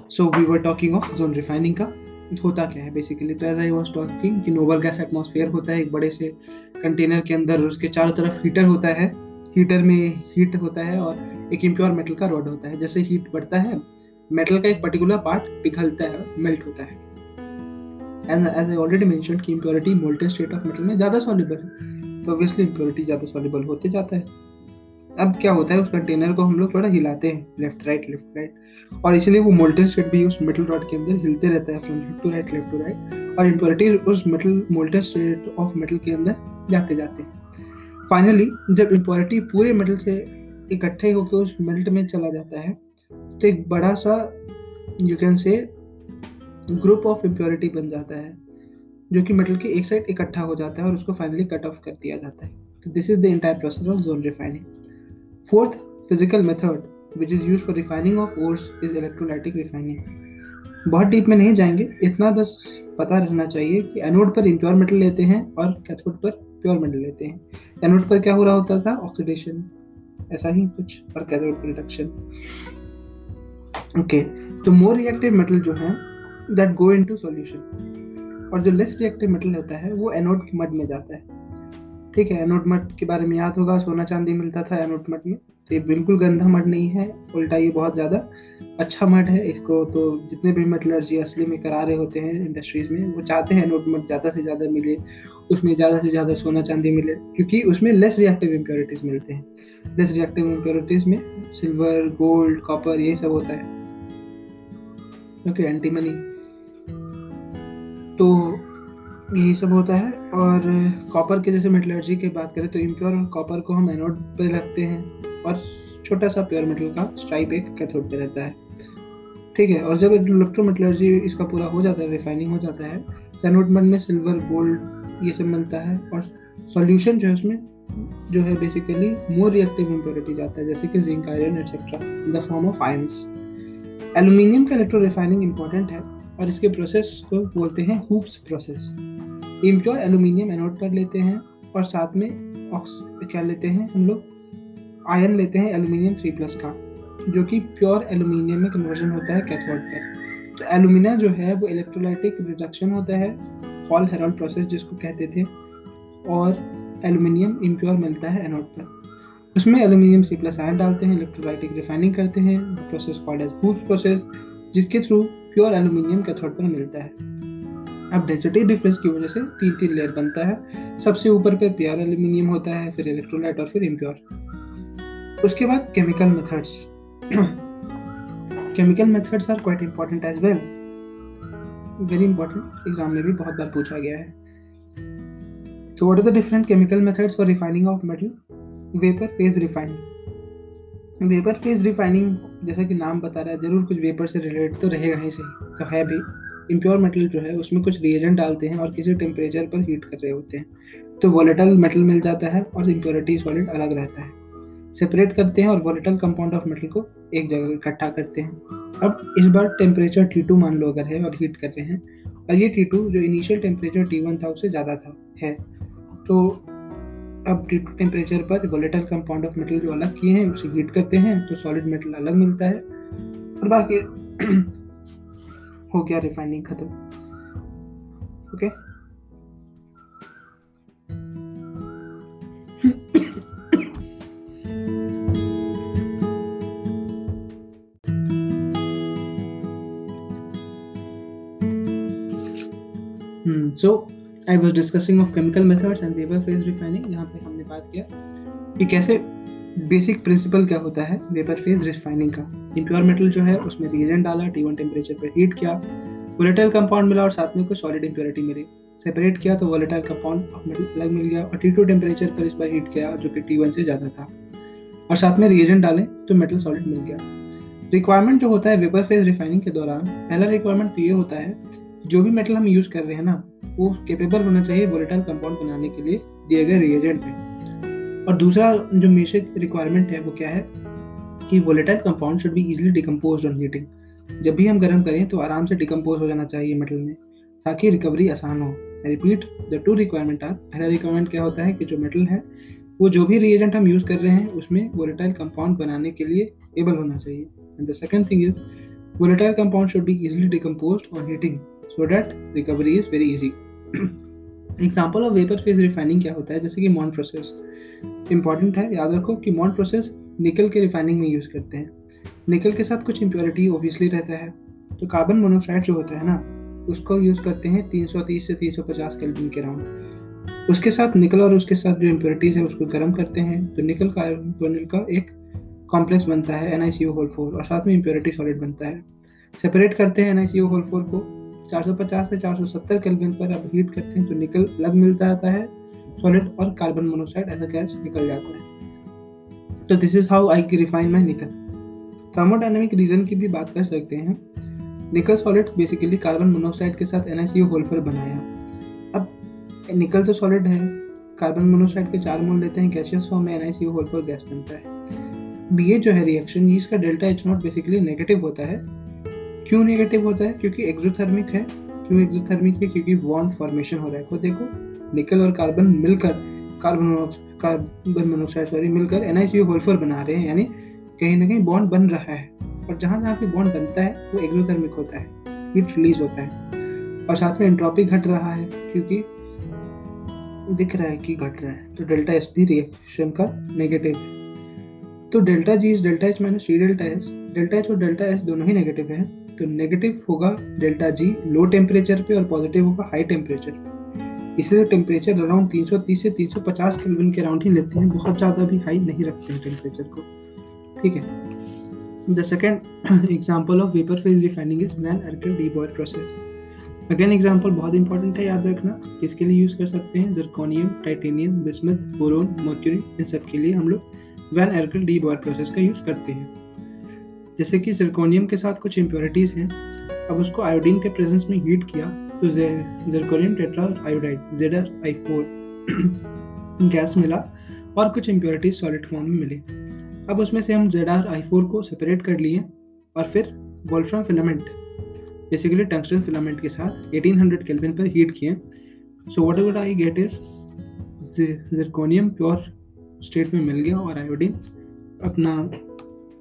so we were talking of zone refining का होता क्या है बेसिकली। तो एज आई वॉज टॉकिंग कि नोबल गैस एटमॉस्फेयर होता है एक बड़े से कंटेनर के अंदर, उसके चारों तरफ हीटर होता है, हीटर में हीट होता है और एक इम्प्योर मेटल का रॉड होता है। जैसे हीट बढ़ता है मेटल का एक पर्टिकुलर पार्ट पिघलता है, मेल्ट होता है। As as I already mentioned कि impurity molten state of metal में ज़्यादा सॉल्युबल है तो ऑब्वियसली इम्प्योरिटी ज़्यादा सॉल्युबल होते जाता है। अब क्या होता है, उस कंटेनर को हम लोग थोड़ा हिलाते हैं लेफ्ट राइट लेफ्ट राइट, और इसलिए वो मोल्टेन स्टेट भी उस मेटल रॉड के अंदर हिलते रहता है from left to right left to right, और इम्प्योरिटीज उस metal molten state of metal के अंदर जाते जाते हैं। फाइनली जब इम्प्योरिटी पूरे मेटल से इकट्ठे होकर उस मेल्ट में चला जाता है तो एक बड़ा सा you can say group of impurity बन जाता है, जो कि मेटल के एक साइड इकट्ठा हो जाता है और उसको फाइनली कट ऑफ कर दिया जाता है। तो this is the entire process of zone refining. Fourth physical method which is used for refining of ores is electrolytic refining. बहुत डीप में नहीं जाएंगे, इतना बस पता रहना चाहिए कि एनोड पर इम्प्योर मेटल लेते हैं और कैथोड पर प्योर मेटल लेते हैं। एनोड पर क्या हो रहा होता था, ऑक्सीडेशन ऐसा ही कुछ, और कैथोड पर रिडक्शन। ओके, तो मोर रिएक्टिव मेटल जो है दैट गो इनटू सॉल्यूशन, और जो लेस रिएक्टिव मेटल होता है वो एनोड मड में जाता है। ठीक है, एनोड मड के बारे में याद होगा, सोना चांदी मिलता था एनोड मड में, तो ये बिल्कुल गंदा मड नहीं है, उल्टा ये बहुत ज़्यादा अच्छा मड है। इसको तो जितने भी मेटलर्जी असली में करा रहे होते हैं इंडस्ट्रीज़ में, वो चाहते हैं एनोड मड ज़्यादा से ज़्यादा मिले, उसमें ज़्यादा से ज़्यादा सोना चांदी मिले, क्योंकि उसमें लेस रिएक्टिव इम्प्योरिटीज़ मिलते हैं। लेस रिएक्टिव इम्प्योरिटीज़ में सिल्वर, गोल्ड, कॉपर यही सब होता है। ओके, एंटीमनी तो यही सब होता है। और कॉपर के जैसे मेटलर्जी की बात करें तो इम्प्योर कॉपर को हम एनोड पर रखते हैं और छोटा सा प्योर मेटल का स्ट्राइप एक कैथोड पर रहता है। ठीक है, और जब इलेक्ट्रोमेटलर्जी इसका पूरा हो जाता है, रिफाइनिंग हो जाता है, तो एनोड मड में सिल्वर, गोल्ड ये सब मिलता है, और सॉल्यूशन जो है उसमें जो है बेसिकली मोर रिएक्टिव इम्प्योरिटी जाता है, जैसे कि zinc, iron etcetera in the form of ions. Aluminium का इलेक्ट्रो रिफाइनिंग इंपॉर्टेंट है और इसके प्रोसेस को बोलते हैं Hoopes process. Impure aluminium anode पर लेते हैं और साथ में ऑक्स क्या लेते हैं हम लोग, आयन लेते हैं एलुमिनियम थ्री प्लस का, जो कि प्योर एलुमिनियम में कन्वर्जन होता है कैथोड पर। तो एलुमिना जो है वो इलेक्ट्रोलाइटिक रिडक्शन होता है, हॉल-हेरोल्ट प्रोसेस जिसको कहते थे, और एलुमिनियम इम्प्योर मिलता है एनोड पर, उसमें एलुमिनियम थ्री प्लस आयन डालते हैं, इलेक्ट्रोलाइटिक रिफाइनिंग करते हैं, process called as Hoopes process, जिसके थ्रू प्योर एलुमिनियम कैथोड पर मिलता है। अब डेंसिटी डिफरेंस की वजह से तीन तीन लेयर बनता है, सबसे ऊपर पर प्योर एल्यूमिनियम होता है, फिर इलेक्ट्रोलाइट और फिर इम्प्योर। उसके बाद chemical methods, chemical methods are quite important as well, very important, exam में भी बहुत बार पूछा गया है। तो what are the different chemical methods for refining of metal? Vapour phase refining, vapour phase refining जैसा कि नाम बता रहा है, जरूर कुछ वेपर से रिलेटेड तो रहेगा ही सही, तो है भी। इम्प्योर मेटल जो है उसमें कुछ रिएजेंट डालते हैं और किसी टेम्परेचर पर हीट कर रहे होते हैं, तो वॉलेटाइल मेटल मिल जाता है और इम्प्योरिटी सॉलिड अलग रहता है। सेपरेट करते हैं और वॉलेटाइल कंपाउंड ऑफ मेटल को एक जगह इकट्ठा करते हैं। अब इस बार टेम्परेचर टी टू मान लो अगर है और हीट कर रहे हैं, और ये टी टू जो इनिशियल टेम्परेचर टी वन था उससे ज़्यादा था है, तो अब टी टू टेम्परेचर पर वॉलेटाइल कंपाउंड ऑफ मेटल जो अलग किए हैं उसे हीट करते हैं तो सॉलिड मेटल अलग मिलता है, और बाकी हो गया रिफाइनिंग खत्म। Okay, hmm so I was discussing of chemical methods and vapour phase refining. यहाँ पे हमने बात किया कि कैसे बेसिक प्रिंसिपल क्या होता है वेपर फेज रिफाइनिंग का। इम्प्योर मेटल जो है उसमें रिएजेंट डाला, टी वन टेम्परेचर पर हीट किया, वोलेटाइल कंपाउंड मिला और साथ में कुछ सॉलिड इम्प्योरिटी मिली, सेपरेट किया तो वोलेटाइल कंपाउंड ऑफ मेटल अलग मिल गया और टी टू टेम्परेचर पर इस बार हीट किया जो कि टी वन से ज़्यादा था, और साथ में रिएजेंट डालें तो मेटल सॉलिड मिल गया। रिक्वायरमेंट जो होता है वेपर फेज रिफाइनिंग के दौरान, पहला रिक्वायरमेंट तो ये होता है जो भी मेटल हम यूज़ कर रहे हैं ना वो कैपेबल होना चाहिए वोलेटाइल कंपाउंड बनाने के लिए दिए गए रिएजेंट में, और दूसरा जो बेसिक रिक्वायरमेंट है वो क्या है कि volatile compound should be easily decompose on heating. जब भी हम गर्म करें तो आराम से डिकम्पोज हो जाना चाहिए मेटल में ताकि रिकवरी आसान हो। I repeat, the two requirement are, पहला रिक्वायरमेंट क्या होता है कि जो मेटल है वो जो भी रिएजेंट हम यूज़ कर रहे हैं उसमें वोलेटाइल कंपाउंड बनाने के लिए एबल होना चाहिए, and the second thing is volatile compound should be easily decompose on heating so that recovery is very easy. Example of vapour phase refining क्या होता है, जैसे कि मॉन्ट प्रोसेस इंपॉर्टेंट है, याद रखो कि मॉन्ट प्रोसेस निकल के रिफाइनिंग में यूज़ करते हैं। निकल के साथ कुछ इम्प्योरिटी ओबियसली रहता है, तो कार्बन मोनोऑक्साइड जो होता है ना उसको यूज़ करते हैं तीन सौ तीस से तीन सौ पचास केल्विन के राउंड, उसके साथ निकल और उसके साथ जो इम्प्योरिटीज है उसको गर्म करते हैं तो निकल कार्बोनिल का एक कॉम्प्लेक्स बनता है N I C O whole four और साथ में इम्प्योरिटी सॉलिड बनता है। सेपरेट करते हैं N I C O whole four को चार सौ पचास से चार सौ सत्तर केल्विन पर अब हीट करते हैं तो निकल लग मिलता आता है सॉलिड और carbon monoxide as a gas निकल जाता है। तो this is how I refine my nickel. Thermodynamic reason की भी बात कर सकते हैं। निकल सॉलिड बेसिकली कार्बन मोनोऑक्साइड के साथ N I C O whole four बनाया। अब निकल तो सॉलिड है, कार्बन मोनोऑक्साइड के चार मोल लेते हैं गैसियस फॉर्म में N I C O whole four gas बनता है। बी ए जो है रिएक्शन इसका delta H not basically negative होता है। क्यों नेगेटिव होता है? क्योंकि एक्सोथर्मिक है। क्यों एक्सोथर्मिक है? क्योंकि बॉन्ड फॉर्मेशन हो रहा है। खुद देखो निकल और कार्बन मिलकर कार्बन कार्बन मोनोऑक्साइड सॉरी मिलकर N I C O whole four बना रहे हैं, यानी कहीं ना कहीं बॉन्ड बन रहा है और जहाँ जहाँ पे बॉन्ड बनता है वो एक्सोथर्मिक होता है, हीट रिलीज होता है और साथ में एंट्रोपी घट रहा है क्योंकि दिख रहा है कि घट रहा है। तो डेल्टा एस भी रिएक्शन का नेगेटिव है। तो delta G is delta H minus three delta S. Delta H और डेल्टा एस दोनों ही नेगेटिव है तो नेगेटिव होगा डेल्टा जी लो टेम्परेचर पे और पॉजिटिव होगा हाई टेम्परेचर पे। इसलिए टेम्परेचर अराउंड तीन सौ तीस से तीन सौ पचास केल्विन के अराउंड ही लेते हैं, बहुत ज़्यादा भी हाई नहीं रखते हैं टेम्परेचर को, ठीक है। The second example of vapour phase refining is van Arkel de Boer process. Again example बहुत इंपॉर्टेंट है, याद रखना। इसके लिए यूज़ कर सकते हैं zirconium, titanium, bismuth, boron, mercury. इन सब के लिए हम लोग van Arkel de Boer process का यूज़ करते हैं। जैसे कि जरकोनियम के साथ कुछ इम्प्योरिटीज़ हैं, अब उसको आयोडीन के प्रेजेंस में हीट किया तो zirconium tetra iodide Z R I four gas मिला और कुछ इम्प्योरिटीज सॉलिड फॉर्म में मिले। अब उसमें से हम जेडर आई फोर को सेपरेट कर लिए और फिर wolfram filament basically tungsten filament के साथ अठारह सौ केल्विन पर हीट किए। So whatever I get is zirconium pure state में मिल गया और आयोडीन अपना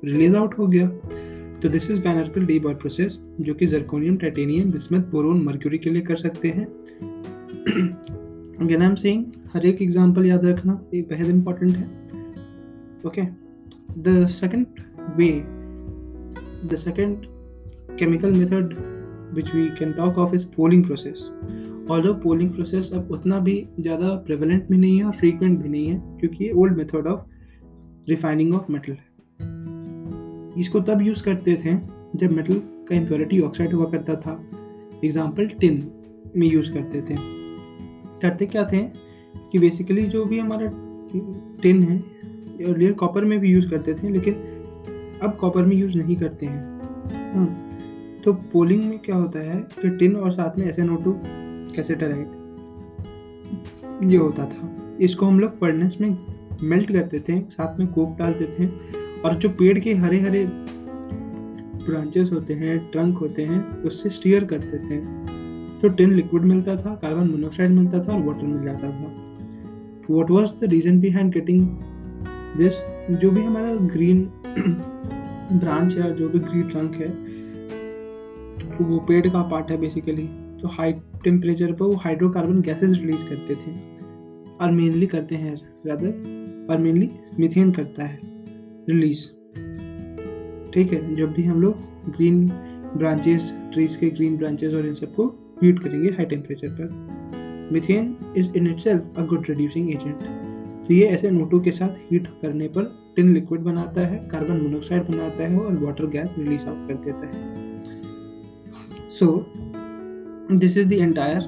रिलीज आउट हो गया। तो this is van Arkel de Boer process जो कि zirconium, titanium, bismuth, boron, mercury के लिए कर सकते हैं। अगेन आई एम सेइंग हर एक एग्जांपल याद रखना, ये बेहद इंपॉर्टेंट है, okay. The second way the second chemical method which we can talk of is poling process. Although poling process अब उतना भी ज़्यादा प्रेवलेंट भी नहीं है और फ्रीक्वेंट भी नहीं है क्योंकि ये old method of refining of metal है। इसको तब यूज़ करते थे जब मेटल का इम्प्योरिटी ऑक्साइड हुआ करता था। एग्जाम्पल टिन में यूज़ करते थे। करते क्या थे कि बेसिकली जो भी हमारा टिन है और कॉपर में भी यूज़ करते थे, लेकिन अब कॉपर में यूज़ नहीं करते हैं। हाँ, तो पोलिंग में क्या होता है कि टिन और साथ में S N O two cassiterite ये होता था, इसको हम लोग फर्नेस में मेल्ट करते थे, साथ में कोक डालते थे और जो पेड़ के हरे हरे ब्रांचेस होते हैं, ट्रंक होते हैं, उससे स्टीयर करते थे। तो टिन लिक्विड मिलता था, कार्बन मोनोऑक्साइड मिलता था और वाटर मिल जाता था। What was the reason behind getting this? जो भी हमारा ग्रीन ब्रांच है, जो भी ग्रीन ट्रंक है, तो वो पेड़ का पार्ट है बेसिकली। तो हाई टेम्परेचर पर वो हाइड्रोकार्बन गैसेज रिलीज करते थे और मेनली करते हैं रादर और मेनली मीथेन करता है रिलीज, ठीक है। जब भी हम लोग ग्रीन ब्रांचेस, ट्रीज के ग्रीन ब्रांचेस और इन सबको हीट करेंगे हाई टेम्परेचर पर, methane is in itself a good reducing agent. तो ये ऐसे एस एन ओ टू के साथ हीट करने पर टिन लिक्विड बनाता है, कार्बन मोनोऑक्साइड बनाता है और वाटर गैस रिलीज आउट कर देता है। So this is the entire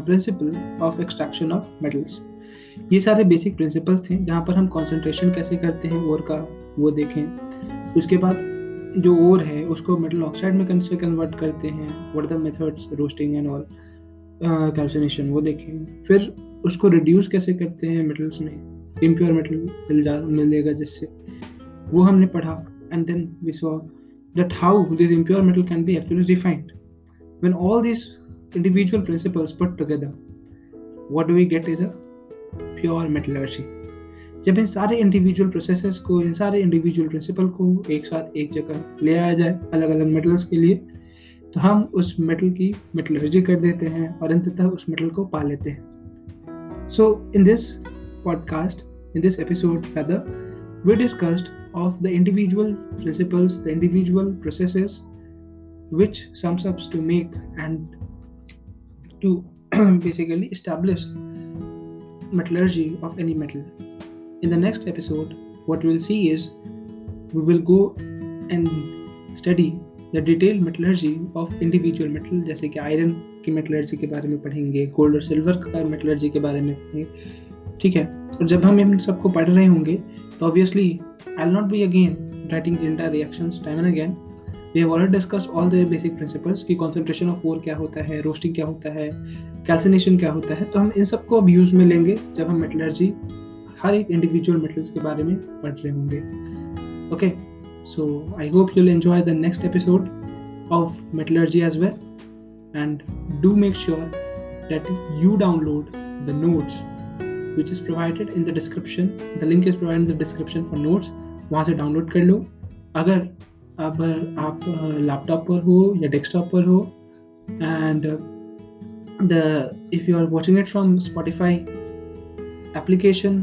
principle of extraction of metals. ये सारे बेसिक प्रिंसिपल्स थे जहाँ पर हम कंसंट्रेशन कैसे करते हैं ओर का वो देखें। उसके बाद जो ओर है उसको मेटल ऑक्साइड में कैसे कन्वर्ट करते हैं, what are the methods, roasting and all, calcination, वो देखें। फिर उसको रिड्यूस कैसे करते हैं मेटल्स में, इम्प्योर मेटल मिल जा मिलेगा जिससे, वो हमने पढ़ा। And then we saw that how this impure metal can be actually defined. When all this individual principles put together what do we get is a pure metallurgy. जब इन सारे इंडिविजुअल प्रोसेसेस को, इन सारे इंडिविजुअल प्रिंसिपल को एक साथ एक जगह ले आया जाए अलग अलग मेटल्स के लिए, तो हम उस मेटल की मेटलर्जी कर देते हैं और अंततः उस मेटल को पा लेते हैं। So in this podcast, in this episode rather, we discussed of the individual principles, the individual processes which sums up to make and to basically establish metallurgy of any metal. In the next episode, what we will see is we will go and study the detailed metallurgy of individual metal, जैसे कि iron की metallurgy के बारे में पढ़ेंगे, gold और silver का metallurgy के बारे में पढ़ेंगे, ठीक है। और जब हम इन सबको पढ़ रहे होंगे तो obviously I'll not be again writing the entire reactions time and again. We have already discussed all the basic principles कि concentration of ore क्या होता है, roasting क्या होता है, calcination क्या होता है। तो हम इन सबको अब यूज में लेंगे जब हम metallurgy हर एक individual metals के बारे में पढ़ रहे होंगे, okay? So I hope you'll enjoy the next episode of metallurgy as well, and do make sure that you download the notes which is provided in the description. The link is provided in the description for notes. वहाँ से download कर लो। अगर अब आप laptop पर हो या desktop पर हो, and the if you are watching it from Spotify application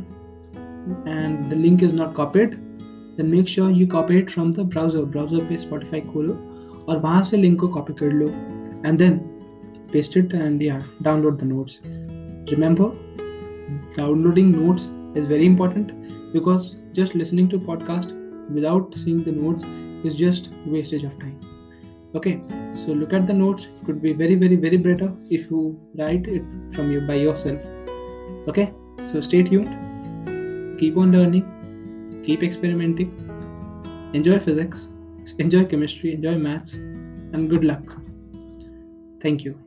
and the link is not copied, then make sure you copy it from the browser. Browser पे Spotify खोलो और वहाँ से link को copy कर लो, and then paste it and yeah, download the notes. Remember, downloading notes is very important because just listening to podcast without seeing the notes is just wastage of time. Okay, so look at the notes. It could be very, very, very better if you write it from you by yourself. Okay, so stay tuned. Keep on learning. Keep experimenting, enjoy physics, enjoy chemistry, enjoy maths, and good luck. Thank you.